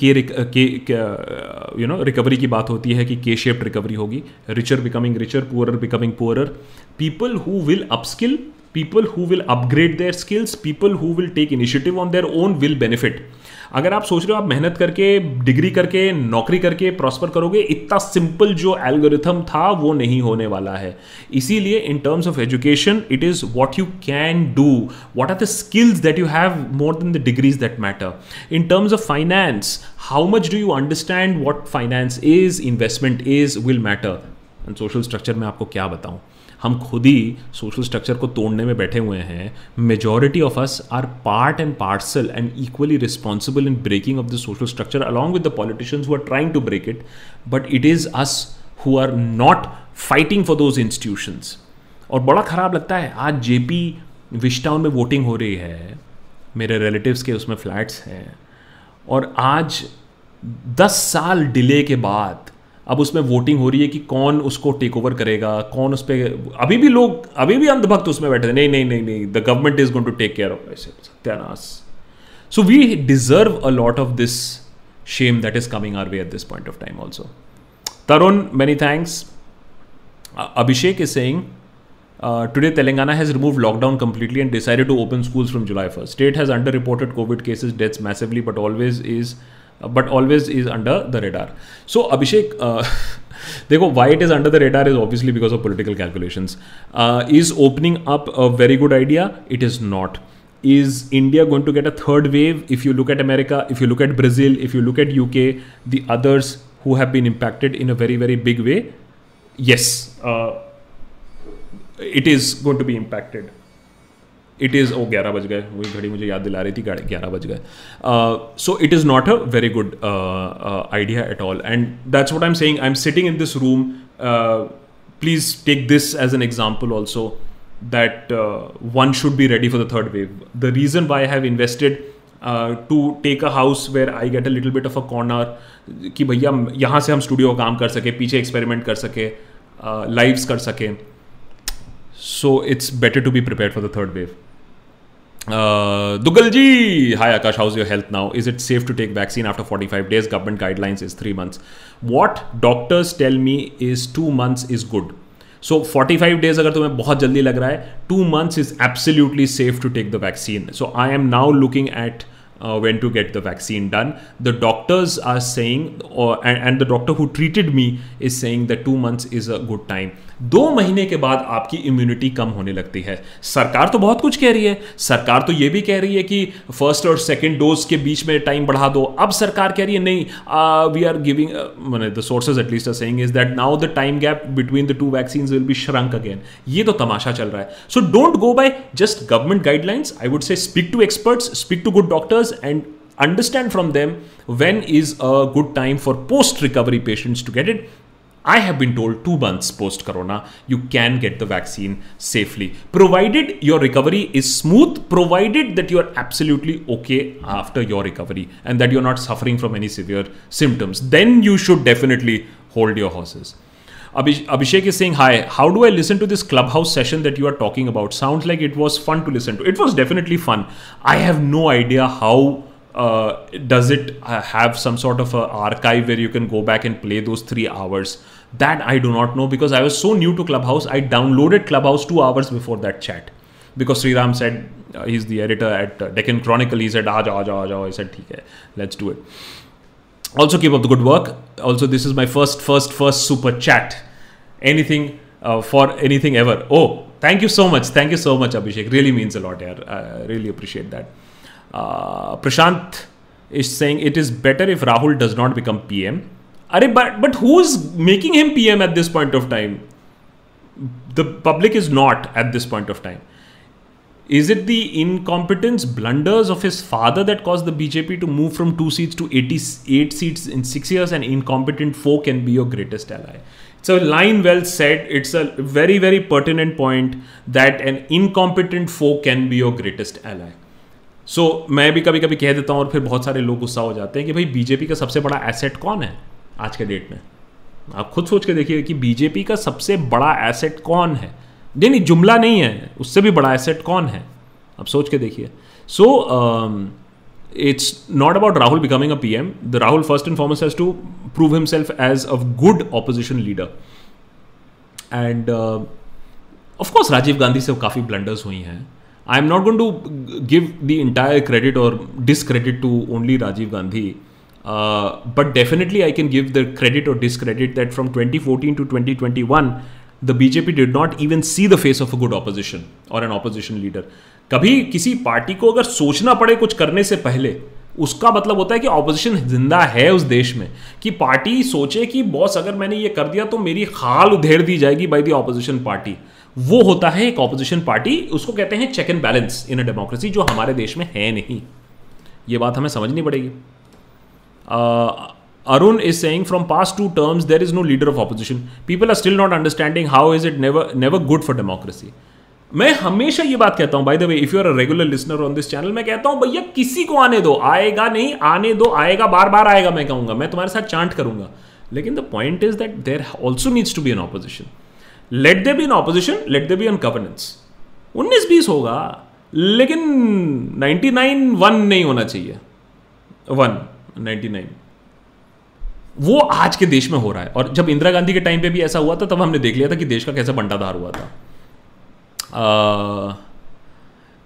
recovery की बात होती है कि K-shaped recovery होगी. Richer becoming richer, poorer becoming poorer. People who will upskill, people who will upgrade their skills, people who will take initiative on their own will benefit. अगर आप सोच रहे हो आप मेहनत करके, डिग्री करके, नौकरी करके प्रॉस्पर करोगे, इतना सिंपल जो एल्गोरिथम था वो नहीं होने वाला है. इसीलिए in terms of education it is what you can do, what are the skills that you have more then the degrees that matter. In terms of finance, how much do you understand what finance is, investment is, will matter. And social structure में आपको क्या बताऊँ, हम खुद ही social structure को तोड़ने में बैठे हुए हैं. Majority of us are part and parcel and equally responsible in breaking of the social structure along with the politicians who are trying to break it. But it is us who are not fighting for those institutions. और बड़ा ख़राब लगता है। आज JP wish town में voting हो रही है, मेरे रिलेटिव्स के उसमें फ्लैट्स हैं, और आज 10 साल डिले के बाद अब उसमें वोटिंग हो रही है कि कौन उसको टेक ओवर करेगा, कौन उस पर। अभी भी लोग, अभी भी अंधभक्त उसमें बैठे थे, नहीं नहीं नहीं नहीं the government is going to take care of it. सत्यानाश। So we deserve a lot of this shame that is coming our way at this point of time also. Tarun, many thanks. Abhishek is saying, today Telangana has removed lockdown completely and decided to open schools from July 1st. State has underreported COVID cases, deaths massively, but always is under the radar. So Abhishek, देखो, why it is under the radar is obviously because of political calculations. Is opening up a very good idea? It is not. Is India going to get a third wave? If you look at America, if you look at Brazil, if you look at UK, the others who have been impacted in a very, very big way, yes, it is going to be impacted. It is, oh, 11 बज गए, वही घड़ी मुझे याद दिला रही थी, 11 बज गए. So it is not a very good idea at all. And that's what I'm saying. I'm sitting in this room. Please take this as an example also that one should be ready for the third wave. The reason why I have invested to take a house where I get a little bit of a corner कि भैया यहाँ से हम studio का काम कर सके, पीछे एक्सपेरिमेंट कर सके, लाइव्स कर सके. So it's better to be prepare for the third wave. Duggal ji, hi Akash, how's your health now? Is it safe to take vaccine after 45 days? Government guidelines is 3 months. What doctors tell me is 2 months is good. So 45 days अगर तुम्हें बहुत जल्दी लग रहा है, 2 months is absolutely safe to take the vaccine. So I am now looking eight when to get the vaccine done. The doctors are saying, and the doctor who treated me is saying that 2 months is a good time. 2 महीने के बाद आपकी immunity कम होने लगती है. सरकार तो बहुत कुछ कह रही है, सरकार तो ये भी कह रही है कि first और second dose के बीच में time बढ़ा दो. अब सरकार कह रही है नहीं, we are giving, the sources at least are saying is that now the time gap between the two vaccines will be shrunk again. ये तो तमाशा चल रहा है. So don't go by just government guidelines. I would say speak to experts, speak to good doctors, and understand from them when is a good time for post-recovery patients to get it. I have been told 2 months post-corona, you can get the vaccine safely, provided your recovery is smooth, provided that you are absolutely okay after your recovery and that you're not suffering from any severe symptoms. Then you should definitely hold your horses. Abhishek is saying, hi, how do I listen to this Clubhouse session that you are talking about? Sounds like it was fun to listen to. It was definitely fun. I have no idea how does it have some sort of a archive where you can go back and play those 3 hours. That I do not know because I was so new to Clubhouse. I downloaded Clubhouse 2 hours before that chat because Sri Ram said, he's the editor at Deccan Chronicle. He said, aaja, aaja, aaja. I said, theek hai, let's do it. Also keep up the good work. Also, this is my first super chat. Anything for anything ever. Oh, thank you so much. Thank you so much, Abhishek. Really means a lot here. I really appreciate that. Prashant is saying it is better if Rahul does not become PM. Arre, but who's making him PM at this point of time? The public is not at this point of time. Is it the incompetence, blunders of his father that caused the BJP to move from 2 seats to 88 seats in 6 years? An incompetent foe can be your greatest ally. It's a line well said. It's a very, very pertinent point that an incompetent foe can be your greatest ally. So, मैं भी कभी कभी कह देता हूँ और फिर बहुत सारे लोग गुस्सा हो जाते हैं कि भाई बीजेपी का सबसे बड़ा एसेट कौन है आज के डेट में? आप खुद सोच के देखिए कि बीजेपी का सबसे बड़ा एसेट कौन है. नहीं, जुमला नहीं है, उससे भी बड़ा एसेट कौन है, आप सोच के देखिए. So it's not about Rahul becoming a PM. The Rahul first and foremost has to prove himself as a good opposition leader. And of course Rajiv Gandhi से काफ़ी ब्लंडर्स हुई हैं. I am not going to give the entire credit और discredit to only Rajiv Gandhi, but definitely I can give the credit और discredit that from 2014 to 2021 the BJP did not even see the face of a good opposition or an opposition leader. कभी किसी party को अगर सोचना पड़े कुछ करने से पहले, उसका मतलब होता है कि ऑपोजिशन जिंदा है उस देश में, कि पार्टी सोचे कि बॉस अगर मैंने ये कर दिया तो मेरी खाल उधेड़ दी जाएगी बाय द ऑपोजिशन पार्टी. वो होता है एक ऑपोजिशन पार्टी, उसको कहते हैं check and balance in a democracy, जो हमारे देश में है नहीं. ये बात हमें समझनी पड़ेगी. Arun is saying, from past two terms, there is no leader of opposition. People are still not understanding how is it never good for democracy. मैं हमेशा ये बात कहता हूँ, by the way, if you are a regular listener on this channel, मैं कहता हूँ भैया किसी को आने दो, आएगा नहीं, आने दो, आएगा, बार बार आएगा, मैं कहूँगा, मैं तुम्हारे साथ चांट करूँगा. लेकिन the point is that there also needs to be an opposition. Let there be an opposition, let there be an governance. 19-20 होगा, लेकिन 99-1 नहीं होना चाहिए. 1, 99. वो आज के देश में हो रहा है. और जब इंदिरा गांधी के टाइम पे भी ऐसा हुआ था, तब हमने देख लिया था कि देश का कैसा बंटाधार हुआ था.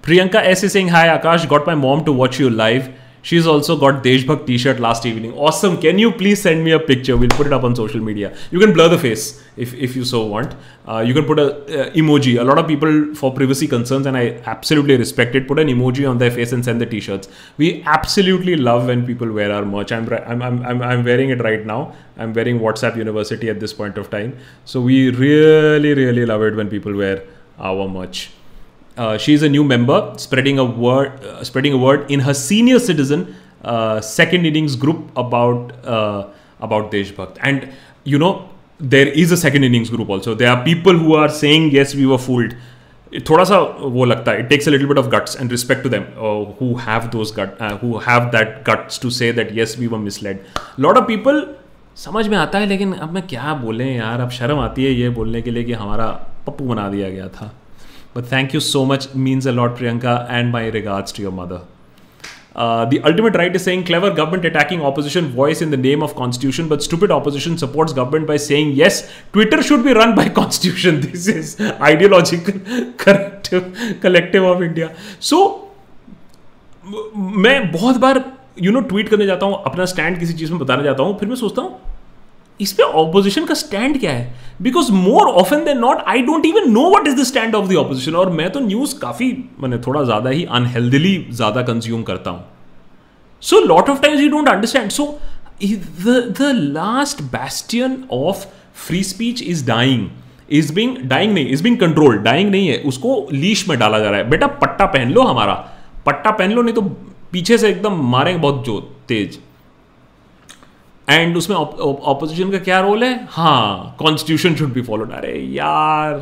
Priyanka S is saying, hi Akash, got my mom to watch you live. She's also got Desh Bhakt t-shirt last evening. Awesome. Can you please send me a picture? We'll put it up on social media. You can blur the face if you so want. You can put a emoji. A lot of people, for privacy concerns, and I absolutely respect it, put an emoji on their face and send the t-shirts. We absolutely love when people wear our merch. I'm wearing it right now. I'm wearing WhatsApp University at this point of time. So we really, really love it when people wear our merch. She is a new member, spreading a word in her senior citizen second innings group about Desh Bhakt. And you know, there is a second innings group also. There are people who are saying, yes, we were fooled. थोड़ा सा वो लगता है. It takes a little bit of guts, and respect to them who have that guts to say that yes, we were misled. Lot of people, समझ में आता है, लेकिन अब मैं क्या बोलें यार, अब शर्म आती है ये बोलने के लिए कि हमारा पप्पू बना दिया गया था. But thank you so much, means a lot, Priyanka, and my regards to your mother. The ultimate right is saying, clever government attacking opposition voice in the name of constitution, but stupid opposition supports government by saying, yes, Twitter should be run by constitution. This is ideological collective of India. So, मैं बहुत बार tweet करने जाता हूँ, अपना stand किसी चीज़ में बताना जाता हूँ, फिर मैं सोचता हूँ इस पे ऑपोजिशन का स्टैंड क्या है, because more often then not I don't even know what is the stand of the opposition. और मैं तो न्यूज काफी थोड़ा ज्यादा ही अनहेल्दीली ज्यादा कंज्यूम करता हूं. So lot of times you don't understand. So the last bastion of free speech is dying. Is being controlled. Dying नहीं है, उसको लीश में डाला जा रहा है. बेटा पट्टा पहन लो, हमारा पट्टा पहन लो, नहीं तो पीछे से एकदम मारेंगे बहुत जो तेज. एंड उसमें ऑपोजिशन का क्या रोल है? हाँ, कॉन्स्टिट्यूशन शुड बी फॉलोड. अरे यार.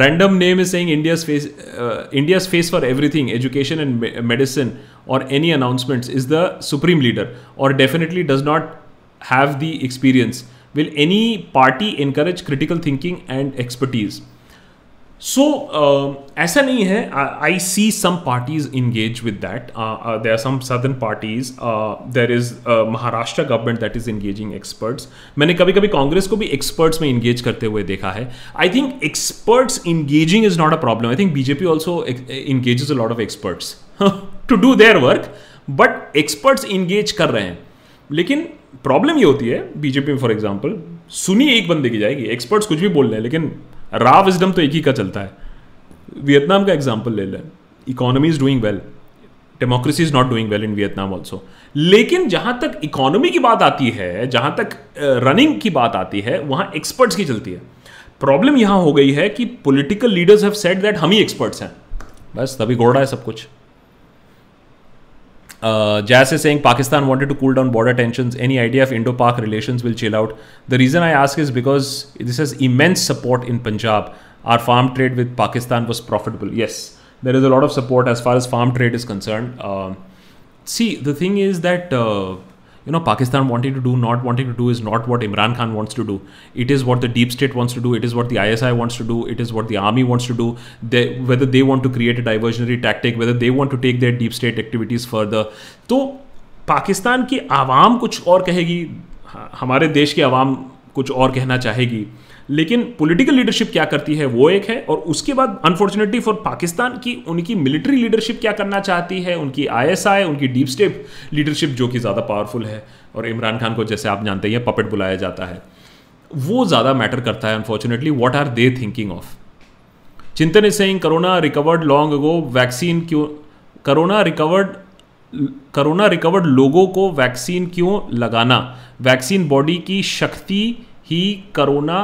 Random name is saying India's face for everything, education and medicine और any announcements, is the supreme leader और definitely does not have the experience. Will any party encourage critical thinking and expertise? So ऐसा नहीं है. I see some parties engage with that. There are some southern parties, there is Maharashtra government that is engaging experts. मैंने कभी कभी कांग्रेस को भी experts में engage करते हुए देखा है. I think experts engaging is not a problem. I think BJP also engages a lot of experts to do their work, but experts engage कर रहे हैं. लेकिन प्रॉब्लम ये होती है बीजेपी में, फॉर एग्जाम्पल सुनी एक बंदे की जाएगी, एक्सपर्ट्स कुछ भी बोल रहे हैं, लेकिन रॉ विजडम तो एक ही का चलता है. वियतनाम का एग्जाम्पल ले लें. Economy is doing well, democracy is not doing well in Vietnam also. लेकिन जहां तक इकोनॉमी की बात आती है, जहां तक रनिंग की बात आती है, वहां एक्सपर्ट्स की चलती है. प्रॉब्लम यहां हो गई है कि political leaders have said that हम ही एक्सपर्ट्स हैं, बस तभी घोड़ा है सब कुछ. Jazz is saying Pakistan wanted to cool down border tensions. Any idea if Indo-Pak relations will chill out? The reason I ask is because this has immense support in Punjab. Our farm trade with Pakistan was profitable. Yes, there is a lot of support as far as farm trade is concerned. See, the thing is that Pakistan not wanting to do is not what Imran Khan wants to do. It is what the deep state wants to do. It is what the ISI wants to do. It is what the army wants to do. Whether they want to create a diversionary tactic, whether they want to take their deep state activities further. तो पाकिस्तान की आवाम कुछ और कहेगी, हमारे देश की आवाम कुछ और कहना चाहेगी, लेकिन पॉलिटिकल लीडरशिप क्या करती है वो एक है. और उसके बाद अनफॉर्चुनेटली फॉर पाकिस्तान की उनकी मिलिट्री लीडरशिप क्या करना चाहती है, उनकी ISI, उनकी डीप स्टेट लीडरशिप जो कि ज़्यादा पावरफुल है. और इमरान खान को, जैसे आप जानते हैं, पपेट बुलाया जाता है, वो ज़्यादा मैटर करता है unfortunately. What are they thinking of? Chintan is saying corona recovered long ago, vaccine क्यों? कोरोना रिकवर्ड लोगों को वैक्सीन क्यों लगाना? वैक्सीन बॉडी की शक्ति ही कोरोना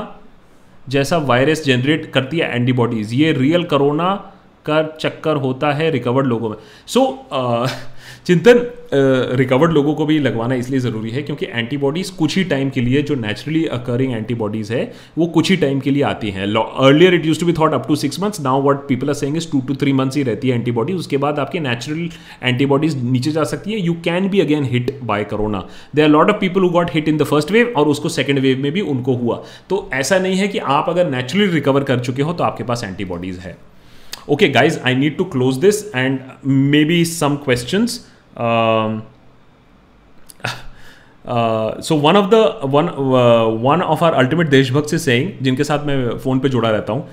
जैसा वायरस जनरेट करती है एंटीबॉडीज. ये रियल कोरोना का चक्कर होता है रिकवर्ड लोगों में। चिंतन, रिकवर्ड लोगों को भी लगवाना इसलिए ज़रूरी है क्योंकि एंटीबॉडीज़ कुछ ही टाइम के लिए, जो नेचुरली अकरिंग एंटीबॉडीज़ है वो कुछ ही टाइम के लिए आती हैं। Earlier it use to be thought up to 6 months, now what people are saying is 2 to 3 months ही रहती है एंटीबॉडी। उसके बाद आपके नेचुरल एंटीबॉडीज़ नीचे जा सकती है। You can be again hit by corona. There are lot of people who got hit in the first wave और उसको सेकेंड वेव में भी उनको हुआ। तो ऐसा नहीं है कि आप अगर नेचुरली रिकवर कर चुके हो तो आपके पास एंटीबॉडीज़ है। Okay guys, I need to close this and maybe some questions. So one of our ultimate Desh Bhakt is saying, जिनके साथ मैं फ़ोन पे जुड़ा रहता हूँ,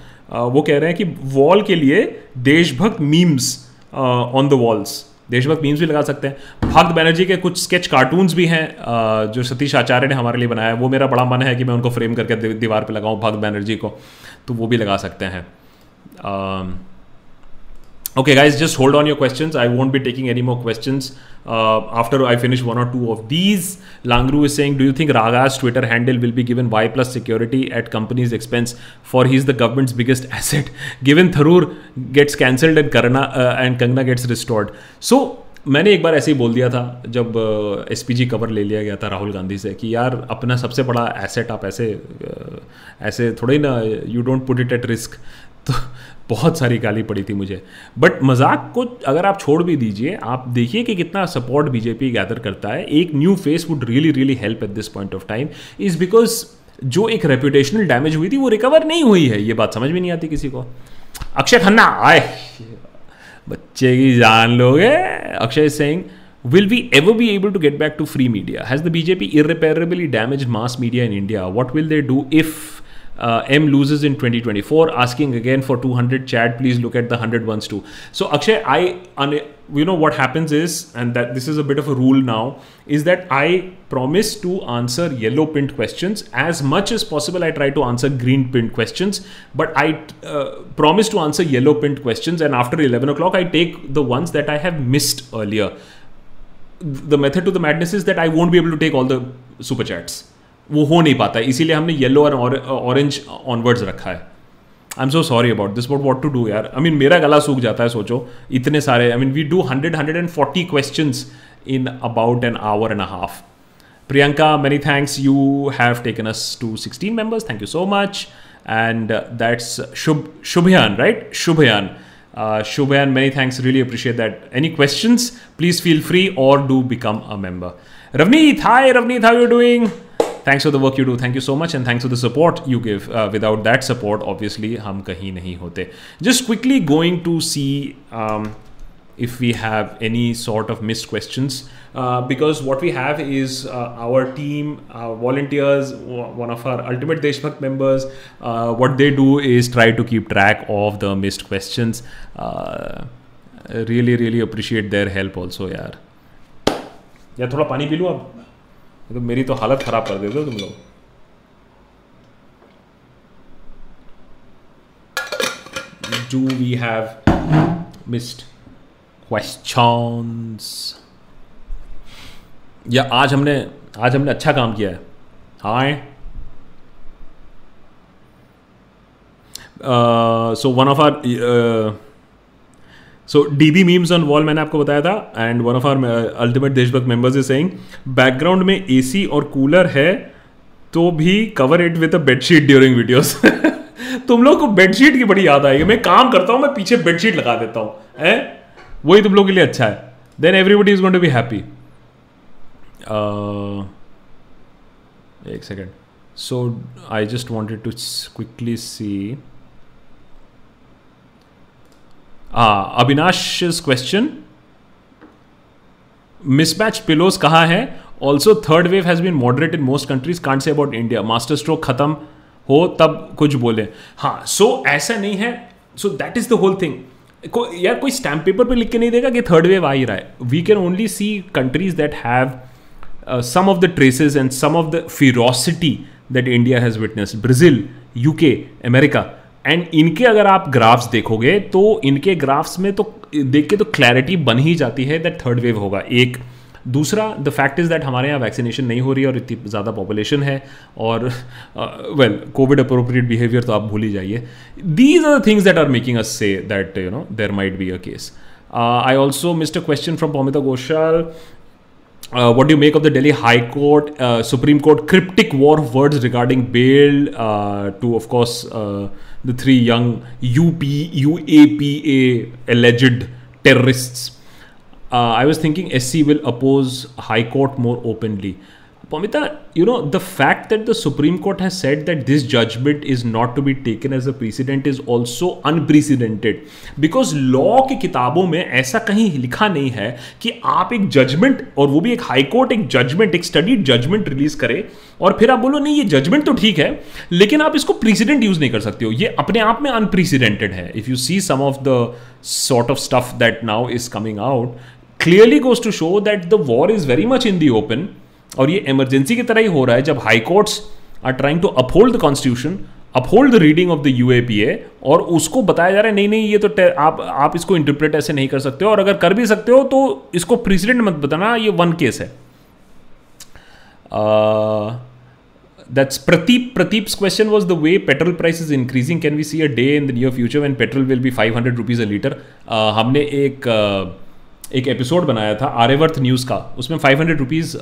वो कह रहे हैं कि वॉल के लिए देश भक्त मीम्स ऑन द वॉल्स, देशभक्त मीम्स भी लगा सकते हैं। भक्त बैनर्जी के कुछ स्केच कार्टून्स भी हैं जो सतीश आचार्य ने हमारे लिए बनाया है। वो मेरा बड़ा मन है कि मैं उनको फ्रेम करके दीवार पे लगाऊँ भक्त बैनर्जी को, तो वो भी लगा सकते हैं। Okay guys, just hold on your questions. I won't be taking any more questions after I finish one or two of these. Langru is saying, do you think Raga's Twitter handle will be given Y plus security at company's expense, for he's the government's biggest asset? Given Tharoor gets cancelled and Kangna gets restored. So मैंने एक बार ऐसे ही बोल दिया था जब SPG cover ले लिया गया था राहुल गांधी से कि यार अपना सबसे बड़ा एसेट आप ऐसे थोड़ा ही ना, you don't put it at risk. तो बहुत सारी गाली पड़ी थी मुझे, बट मजाक को अगर आप छोड़ भी दीजिए, आप देखिए कि कितना सपोर्ट बीजेपी गैदर करता है। एक new face would really really help at this point of time, is because जो एक रेपुटेशनल डैमेज हुई थी वो रिकवर नहीं हुई है। ये बात समझ में नहीं आती किसी को। अक्षय खन्ना आए बच्चे की जान लोगे। Akshay Singh, will we ever be able to get back to free media? Has the BJP irreparably damaged mass media in India? What will they do if M loses in 2024? Asking again for 200 chat, please look at the 100 ones too. So Akshay, you know what happens is, and that this is a bit of a rule now, is that I promise to answer yellow pinned questions as much as possible. I try to answer green pinned questions, but I promise to answer yellow pinned questions, and after 11 o'clock I take the ones that I have missed earlier. The method to the madness is that I won't be able to take all the super chats. वो हो नहीं पाता, इसीलिए हमने yellow और orange onwards रखा है। I am so sorry about this, but what to do यार। आई मीन मेरा गला सूख जाता है, सोचो इतने सारे। I mean we do 140 questions in about an hour and a half. Priyanka, many thanks. You have taken us to 16 members. Thank you so much. And that's Shubhyan, right? Shubhyan. Shubhayan, many thanks. Really appreciate that. Any questions? Please feel free or do become a member. Ravneet, hi Ravneet, how are you doing? Thanks for the work you do. Thank you so much, and thanks for the support you give. Without that support, obviously, हम कहीं नहीं होते. Just quickly going to see if we have any sort of missed questions, because what we have is our team, our volunteers, one of our ultimate Desh Bhakt members. What they do is try to keep track of the missed questions. Really, really appreciate their help also, यार. यार थोड़ा पानी P लूँ अब, तो मेरी तो हालत खराब कर देते हो तुम लोग. Do we have missed questions? या आज हमने अच्छा काम किया है. Hi, so one of our, so DB memes on wall मैंने आपको बताया था, and one of our ultimate देश भक्त मेंबर्स इज सेइंग बैकग्राउंड में एसी और कूलर है तो भी cover it with a bedsheet during videos. तुम लोग को बेडशीट की बड़ी याद आएगी. मैं काम करता हूँ, मैं पीछे बेडशीट लगा देता हूँ, है वही तुम लोग के लिए अच्छा है. Then everybody is going to be happy. एक second, so I just wanted to quickly see Avinash question, mismatch pillows कहाँ है? Also third wave has been moderate in most countries, can't say about India. Master stroke खत्म हो तब कुछ बोले. हाँ, सो ऐसा नहीं है. So that is the whole thing. यार कोई स्टैम्प पेपर पे लिख के नहीं देगा कि थर्ड वेव आ ही रहा है. We can only see countries that have some of the traces and some of the ferocity that India has witnessed. Brazil, UK, America, and इनके अगर आप ग्राफ्स देखोगे तो इनके ग्राफ्स में तो देख के तो क्लैरिटी बन ही जाती है दैट थर्ड वेव होगा. एक दूसरा, द फैक्ट इज़ दैट हमारे यहाँ वैक्सीनेशन नहीं हो रही है और इतनी ज़्यादा पॉपुलेशन है और वेल कोविड अप्रोप्रिएट बिहेवियर तो आप भूल ही जाइए. These are the things that are making us से that you know there might be a case. I also missed a question from Pomita Ghoshal. What do you make of the Delhi High Court, Supreme Court cryptic war of words regarding bail to, of course, the three young UAPA alleged terrorists? I was thinking SC will oppose High Court more openly. Pomita, you know, the fact that the Supreme Court has said that this judgment is not to be taken as a precedent is also unprecedented because law की किताबों में ऐसा कहीं लिखा नहीं है कि आप एक जजमेंट और वो भी एक हाई कोर्ट एक जजमेंट एक स्टडीड जजमेंट रिलीज करें और फिर आप बोलो नहीं ये जजमेंट तो ठीक है लेकिन आप इसको प्रेसिडेंट यूज नहीं कर सकते हो. ये अपने आप में अनप्रेसिडेंटेड है. If you see some of the sort of stuff that now is coming out clearly goes to show that the war is very much in the open और ये इमरजेंसी की तरह ही हो रहा है जब high courts are trying to uphold the constitution uphold the reading of the UAPA और उसको बताया जा रहा है नहीं नहीं ये तो आप इसको इंटरप्रेट ऐसे नहीं कर सकते हो और अगर कर भी सकते हो तो इसको प्रेसिडेंट मत बताना ये वन केस है. That's Prateep. Prateep's question was the way petrol price is increasing. Can we see a day in the near future when petrol will be 500 rupees a liter? हमने एक एपिसोड बनाया था Aryavarth news का. उसमें 500 rupees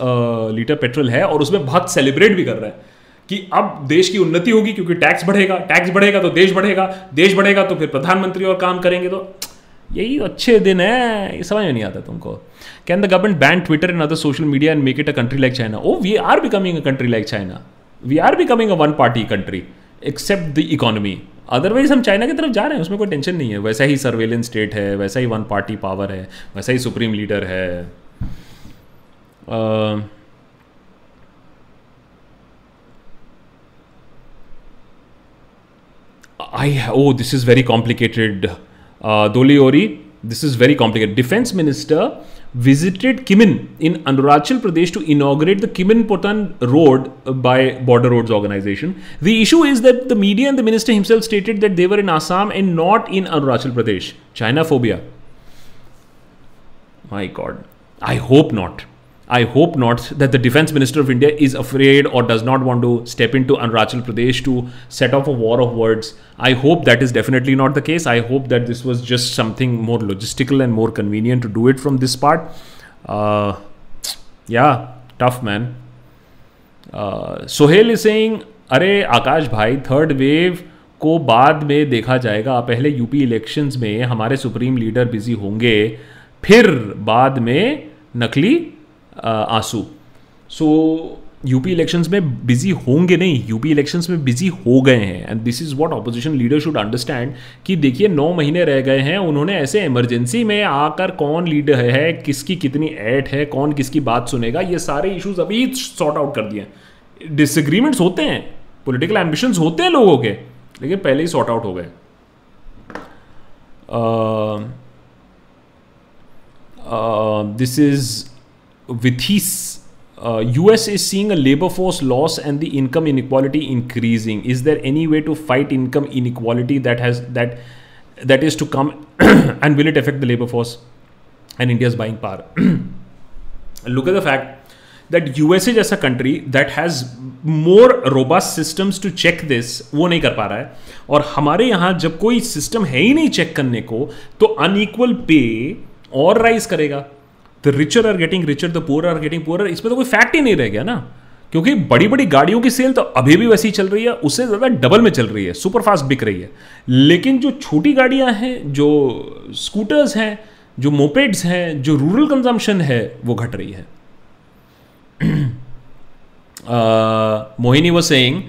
litre petrol है और उसमें बहुत सेलिब्रेट भी कर रहे हैं कि अब देश की उन्नति होगी क्योंकि टैक्स बढ़ेगा तो देश बढ़ेगा, देश बढ़ेगा तो फिर प्रधानमंत्री और काम करेंगे. तो यही अच्छे दिन है. ये समझ में नहीं आता तुमको. Can the government ban Twitter and other social media and make it a country like China? Oh we are becoming a country like China. We are becoming a one party country except the economy. Otherwise हम China की तरफ जा रहे हैं, उसमें कोई tension नहीं है. वैसा ही सर्वेलेंस स्टेट है, वैसा ही वन पार्टी पावर है, वैसा ही सुप्रीम लीडर है. This is very complicated. दोलियोरी, this is very complicated. Defence minister visited Kimin in Arunachal Pradesh to inaugurate the Kimin-Potan Road by Border Roads Organization. The issue is that the media and the minister himself stated that they were in Assam and not in Arunachal Pradesh. China phobia. My God. I hope not. I hope not that the Defence Minister of India is afraid or does not want to step into Arunachal Pradesh to set off a war of words. I hope that is definitely not the case. I hope that this was just something more logistical and more convenient to do it from this part. Yeah, tough man. Sohail is saying, "Arey Akash bhai, third wave को बाद में देखा जाएगा. पहले UP elections में हमारे supreme leader busy होंगे, फिर बाद में नकली आंसू." सो यूपी इलेक्शंस में बिजी होंगे नहीं, यूपी इलेक्शंस में बिजी हो गए हैं. And this is what opposition leader should understand कि देखिए 9 महीने रह गए हैं. उन्होंने ऐसे इमरजेंसी में आकर कौन लीडर है, किसकी कितनी ऐट है, कौन किसकी बात सुनेगा, ये सारे इश्यूज अभी सॉर्ट आउट कर दिए हैं. डिसएग्रीमेंट्स होते हैं, पॉलिटिकल एम्बिशंस होते हैं लोगों के, लेकिन पहले ही सॉर्ट आउट हो गए. This is Vithis, US is seeing a labor force loss and the income inequality increasing. Is there any way to fight income inequality that is to come and will it affect the labor force and India's buying power? Look at the fact that USA as a country that has more robust systems to check this, वो नहीं कर पा रहा है. और हमारे यहाँ जब कोई सिस्टम है ही नहीं चेक करने को तो unequal pay और राइज करेगा. The richer are getting richer, the poorer are getting poorer. इसमें तो कोई फैक्ट ही नहीं रह गया ना, क्योंकि बड़ी बड़ी गाड़ियों की सेल तो अभी भी वैसी चल रही है, उससे ज़्यादा डबल में चल रही है, सुपर फास्ट बिक रही है. लेकिन जो छोटी गाड़ियां हैं, जो स्कूटर्स हैं, जो मोपेड्स हैं, जो रूरल कंजम्पशन है, वो घट रही है. Mohini was saying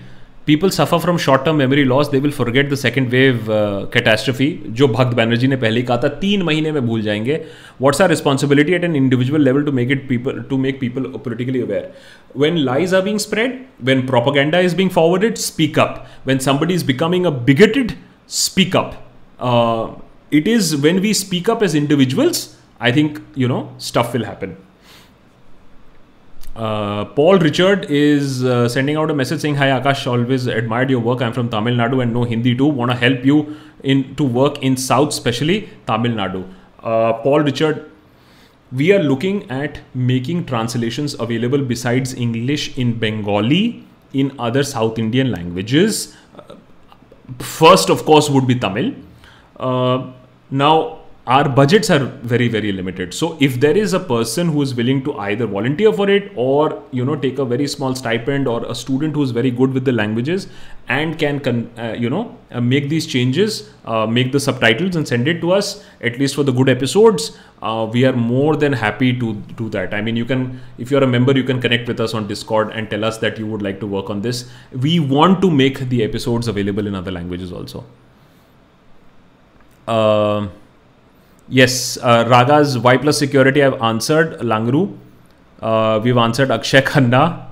people suffer from short term memory loss, they will forget the second wave catastrophe. जो भक्त बैनर्जी ने पहले ही कहा था 3 महीने में भूल जाएंगे. What's our responsibility at an individual level to make people politically aware? When lies are being spread, when propaganda is being forwarded, speak up. When somebody is becoming a bigoted, speak up. It is when we speak up as individuals, I think, you know, stuff will happen. Paul Richard is sending out a message saying, "Hi Akash, always admired your work. I'm from Tamil Nadu and know Hindi too. Want to help you in to work in South, especially Tamil Nadu." Paul Richard, we are looking at making translations available besides English in Bengali, in other South Indian languages. First, of course, would be Tamil. Now, our budgets are very, very limited. So if there is a person who is willing to either volunteer for it or, you know, take a very small stipend, or a student who is very good with the languages and can, make these changes, make the subtitles and send it to us, at least for the good episodes, we are more than happy to do that. I mean, you can, if you're a member, you can connect with us on Discord and tell us that you would like to work on this. We want to make the episodes available in other languages also. Yes, Raga's Y plus security, I've answered. Langru, we've answered. Akshay Khanna.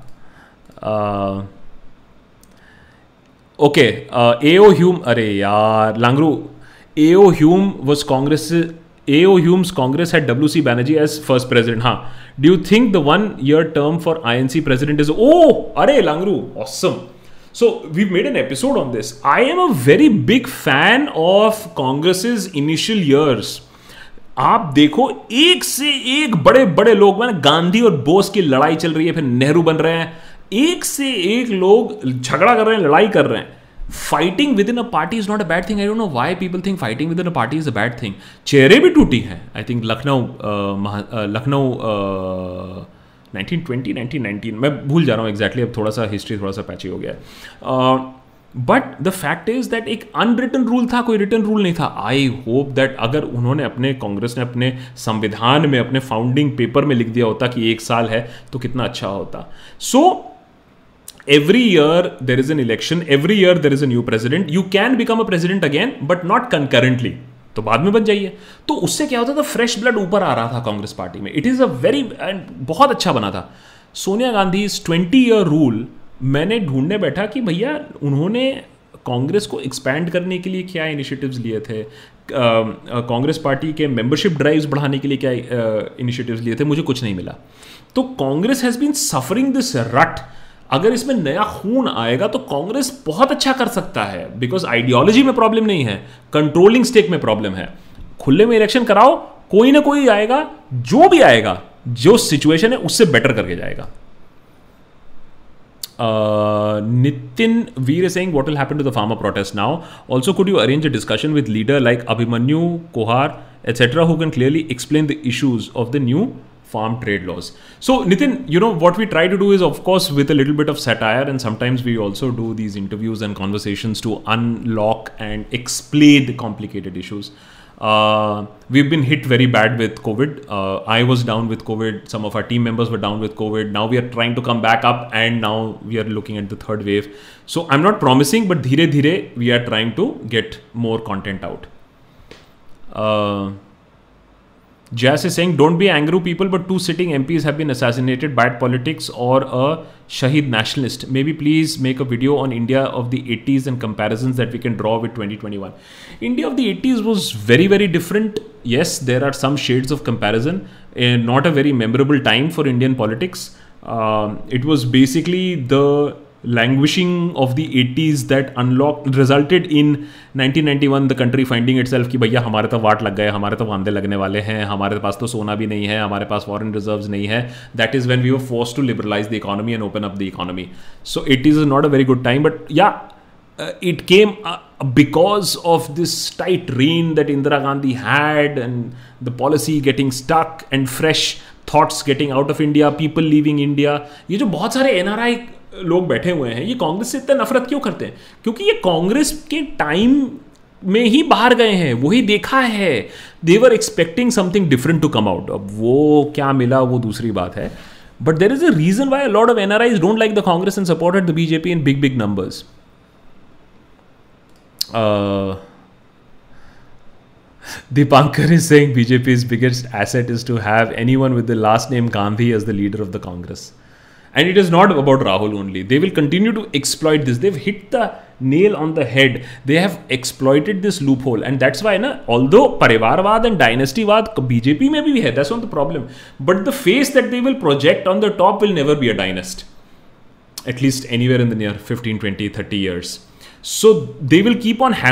Okay, A.O. Hume, arey yaar, Langru, A.O. Hume was Congress. A.O. Hume's Congress had W.C. Banerjee as first president. Huh? Do you think the 1-year term for INC president is... Oh, arey Langru, awesome. So we've made an episode on this. I am a very big fan of Congress's initial years. आप देखो, एक से एक बड़े बड़े लोग, मैंने गांधी और बोस की लड़ाई चल रही है, फिर नेहरू बन रहे हैं, एक से एक लोग झगड़ा कर रहे हैं, लड़ाई कर रहे हैं. Fighting within a party is not a bad thing. I don't know why people think fighting within a party is a bad thing. चेहरे भी टूटी हैं. आई थिंक लखनऊ 1920 1919, मैं भूल जा रहा हूँ एग्जैक्टली. अब थोड़ा सा हिस्ट्री थोड़ा सा पैची हो गया है. But the fact is that एक अनरिटन रूल था, कोई रिटन रूल नहीं था. आई होप दैट अगर उन्होंने अपने, कांग्रेस ने अपने संविधान में, अपने फाउंडिंग पेपर में लिख दिया होता कि एक साल है, तो कितना अच्छा होता. सो every year there is an election, every year there is a new president. You can become a president again, but not concurrently. तो बाद में बन जाइए. तो उससे क्या होता था, फ्रेश ब्लड ऊपर आ रहा था कांग्रेस पार्टी में. इट इज़ अ वेरी, बहुत अच्छा बना था. सोनिया गांधी इस 20-year रूल मैंने ढूंढने बैठा कि भैया उन्होंने कांग्रेस को एक्सपैंड करने के लिए क्या इनिशिएटिव्स लिए थे, कांग्रेस पार्टी के मेंबरशिप ड्राइव्स बढ़ाने के लिए क्या इनिशिएटिव्स लिए थे. मुझे कुछ नहीं मिला. तो Congress has been suffering this rut. अगर इसमें नया खून आएगा तो कांग्रेस बहुत अच्छा कर सकता है, बिकॉज आइडियोलॉजी में प्रॉब्लम नहीं है, कंट्रोलिंग स्टेक में प्रॉब्लम है. खुले में इलेक्शन कराओ, कोई ना कोई आएगा, जो भी आएगा, जो सिचुएशन है उससे बेटर करके जाएगा. Nitin Veer is saying, what will happen to the farmer protest now? Also, could you arrange a discussion with leader like Abhimanyu, Kohar, etc., who can clearly explain the issues of the new farm trade laws? So Nitin, you know, what we try to do is, of course, with a little bit of satire, and sometimes we also do these interviews and conversations to unlock and explain the complicated issues. We've been hit very bad with COVID. I was down with COVID. Some of our team members were down with COVID. Now we are trying to come back up, and now we are looking at the third wave. So I'm not promising, but dheere we are trying to get more content out. Jas is saying, don't be angry people, but 2 sitting MPs have been assassinated, bad politics or a Shahid nationalist. Maybe please make a video on India of the 80s and comparisons that we can draw with 2021. India of the 80s was very, very different. Yes, there are some shades of comparison. Not a very memorable time for Indian politics. It was basically the languishing of the 80s that unlocked, resulted in 1991 the country finding itself कि भैया हमारे तो वाट लग गए, हमारे तो वांदे लगने वाले हैं, हमारे पास तो सोना भी नहीं है, हमारे पास फॉरेन रिजर्व्स नहीं है. That is when we were forced to liberalize the economy and open up the economy. So it is not a very good time, but yeah, it came because of this tight rein that Indira Gandhi had, and the policy getting stuck, and fresh thoughts getting out of India, people leaving India. ये जो बहुत सारे NRI लोग बैठे हुए हैं, ये कांग्रेस से इतना नफरत क्यों करते हैं? क्योंकि ये कांग्रेस के टाइम में ही बाहर गए हैं, वही देखा है. They were expecting something different to come out. अब वो क्या मिला वो दूसरी बात है. But there is a reason why a lot of NRIs don't like the Congress and supported the BJP in big big numbers. Dipankar is saying BJP's biggest asset is to have anyone with the last name Gandhi as the leader of the Congress. And it is not about Rahul only. They will continue to exploit this. They've hit the nail on the head. They have exploited this loophole. And that's why, na, although Parivarvad and Dynastyvad BJP mein bhi hai, that's not the problem. But the face that they will project on the top will never be a dynast. At least anywhere in the near 15, 20, 30 years. So they will keep on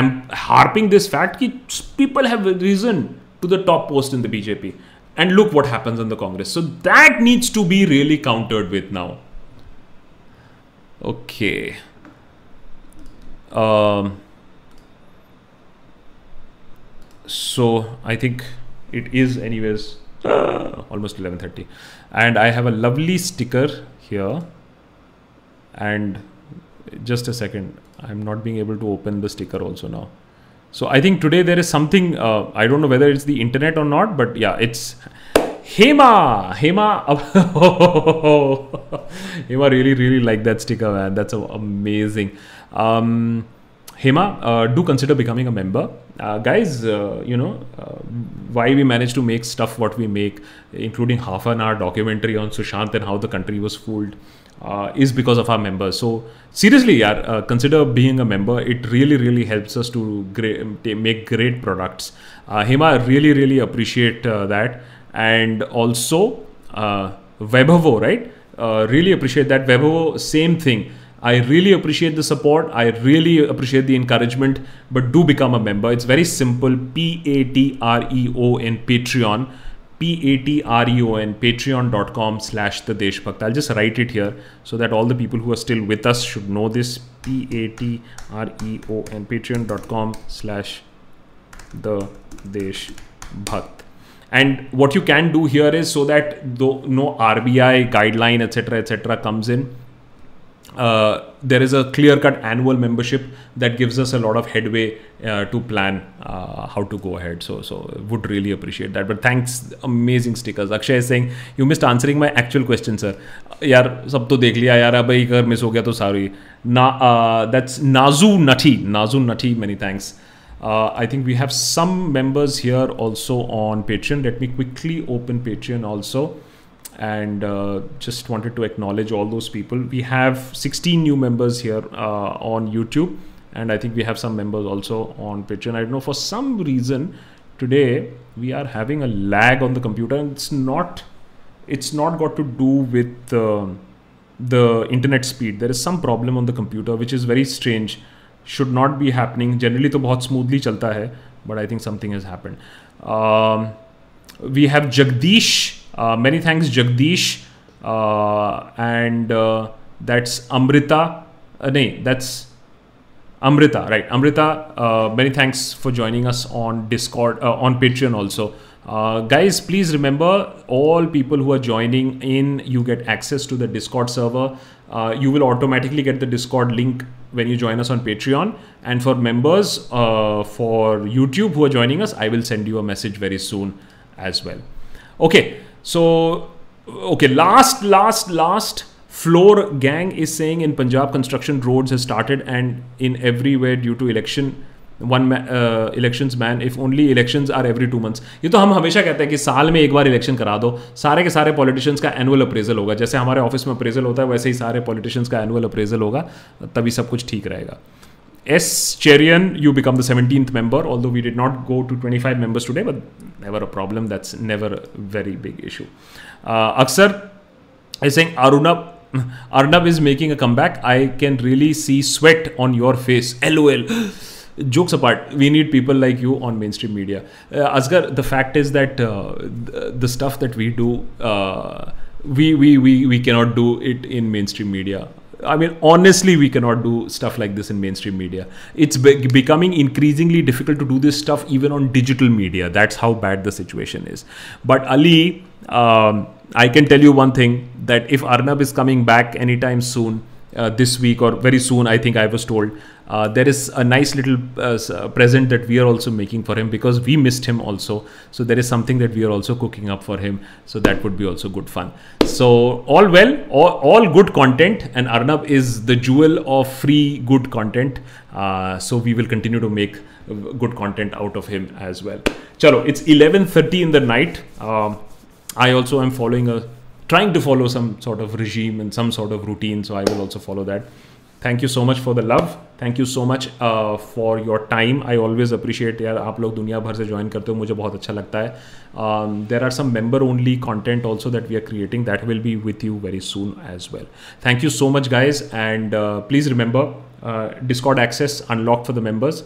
harping this fact that people have risen to the top post in the BJP. And look what happens in the Congress. So that needs to be really countered with now. Okay. So I think it is anyways almost 11:30. And I have a lovely sticker here. And just a second. I'm not being able to open the sticker also now. So I think today there is something, I don't know whether it's the internet or not, but yeah, it's Hema. Hema really liked that sticker, man. That's amazing. Hema, do consider becoming a member. Guys, you know, why we managed to make stuff what we make, including half an hour documentary on Sushant and how the country was fooled. Is because of our members. So seriously, yaar, consider being a member. It really helps us to make great products. Hema, really appreciate that. And also Vaibhavo, right? Really appreciate that. Vaibhavo, same thing. I really appreciate the support. I really appreciate the encouragement. But do become a member. It's very simple. Patreon, Patreon. Patreon, patreon.com/thedeshbhakt. I'll just write it here so that all the people who are still with us should know this. Patreon, patreon.com/thedeshbhakt. And what you can do here is so that no RBI guideline, etc., comes in. There is a clear-cut annual membership that gives us a lot of headway to plan how to go ahead. So would really appreciate that. But thanks, amazing stickers. Akshay is saying, you missed answering my actual question, sir. Yaar, sab to dekh liya, yaar, ab ek miss ho gaya to sorry. That's Nazu Nati, many thanks. I think we have some members here also on Patreon. Let me quickly open Patreon also. And just wanted to acknowledge all those people. We have 16 new members here on YouTube, and I think we have some members also on Patreon. I don't know, for some reason today we are having a lag on the computer, and it's not got to do with the internet speed. There is some problem on the computer which is very strange. Should not be happening. Generally to bahut smoothly chalta hai, but I think something has happened. We have Jagdish. Many thanks, Jagdish. And that's Amrita. That's Amrita, right? Amrita, many thanks for joining us on Discord, on Patreon also. Guys, please remember, all people who are joining in, you get access to the Discord server. You will automatically get the Discord link when you join us on Patreon. And for members, for YouTube who are joining us, I will send you a message very soon as well. Okay, so, okay, last. Floor Gang is saying in Punjab, construction roads has started and in everywhere due to election. Elections ban. If only elections are every 2 months. ये तो हम हमेशा कहते हैं कि साल में एक बार इलेक्शन करा दो. सारे के सारे पॉलिटिशियंस का एनुअल अप्रेजल होगा. जैसे हमारे ऑफिस में अप्रेजल होता है, वैसे ही सारे पॉलिटिशियंस का एनुअल अप्रेजल होगा. तभी सब कुछ ठीक रहेगा. S. Cherian, you become the 17th member, although we did not go to 25 members today, but never a problem. That's never a very big issue. Aksar is saying, Arnab is making a comeback. I can really see sweat on your face. LOL. Jokes apart, we need people like you on mainstream media. Asghar, the fact is that the stuff that we do, we cannot do it in mainstream media. I mean, honestly, we cannot do stuff like this in mainstream media. It's becoming increasingly difficult to do this stuff even on digital media. That's how bad the situation is. But Ali, I can tell you one thing, that if Arnab is coming back anytime soon, this week or very soon, I think I was told, there is a nice little present that we are also making for him, because we missed him also. So there is something that we are also cooking up for him. So that would be also good fun. So all well, all good content, and Arnab is the jewel of free good content. So we will continue to make good content out of him as well. Chalo, it's 11:30 in the night. I also am trying to follow some sort of regime and some sort of routine. So I will also follow that. Thank you so much for the love. Thank you so much for your time. I always appreciate it. Aap log duniya bhar se join karte ho, mujhe bahut acha lagta hai. There are some member only content also that we are creating that will be with you very soon as well. Thank you so much, guys. And please remember, Discord access unlocked for the members.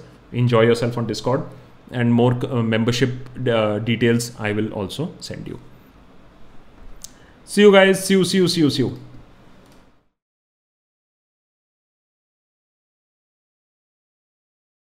Enjoy yourself on Discord. and more membership details I will also send you. See you guys. See you.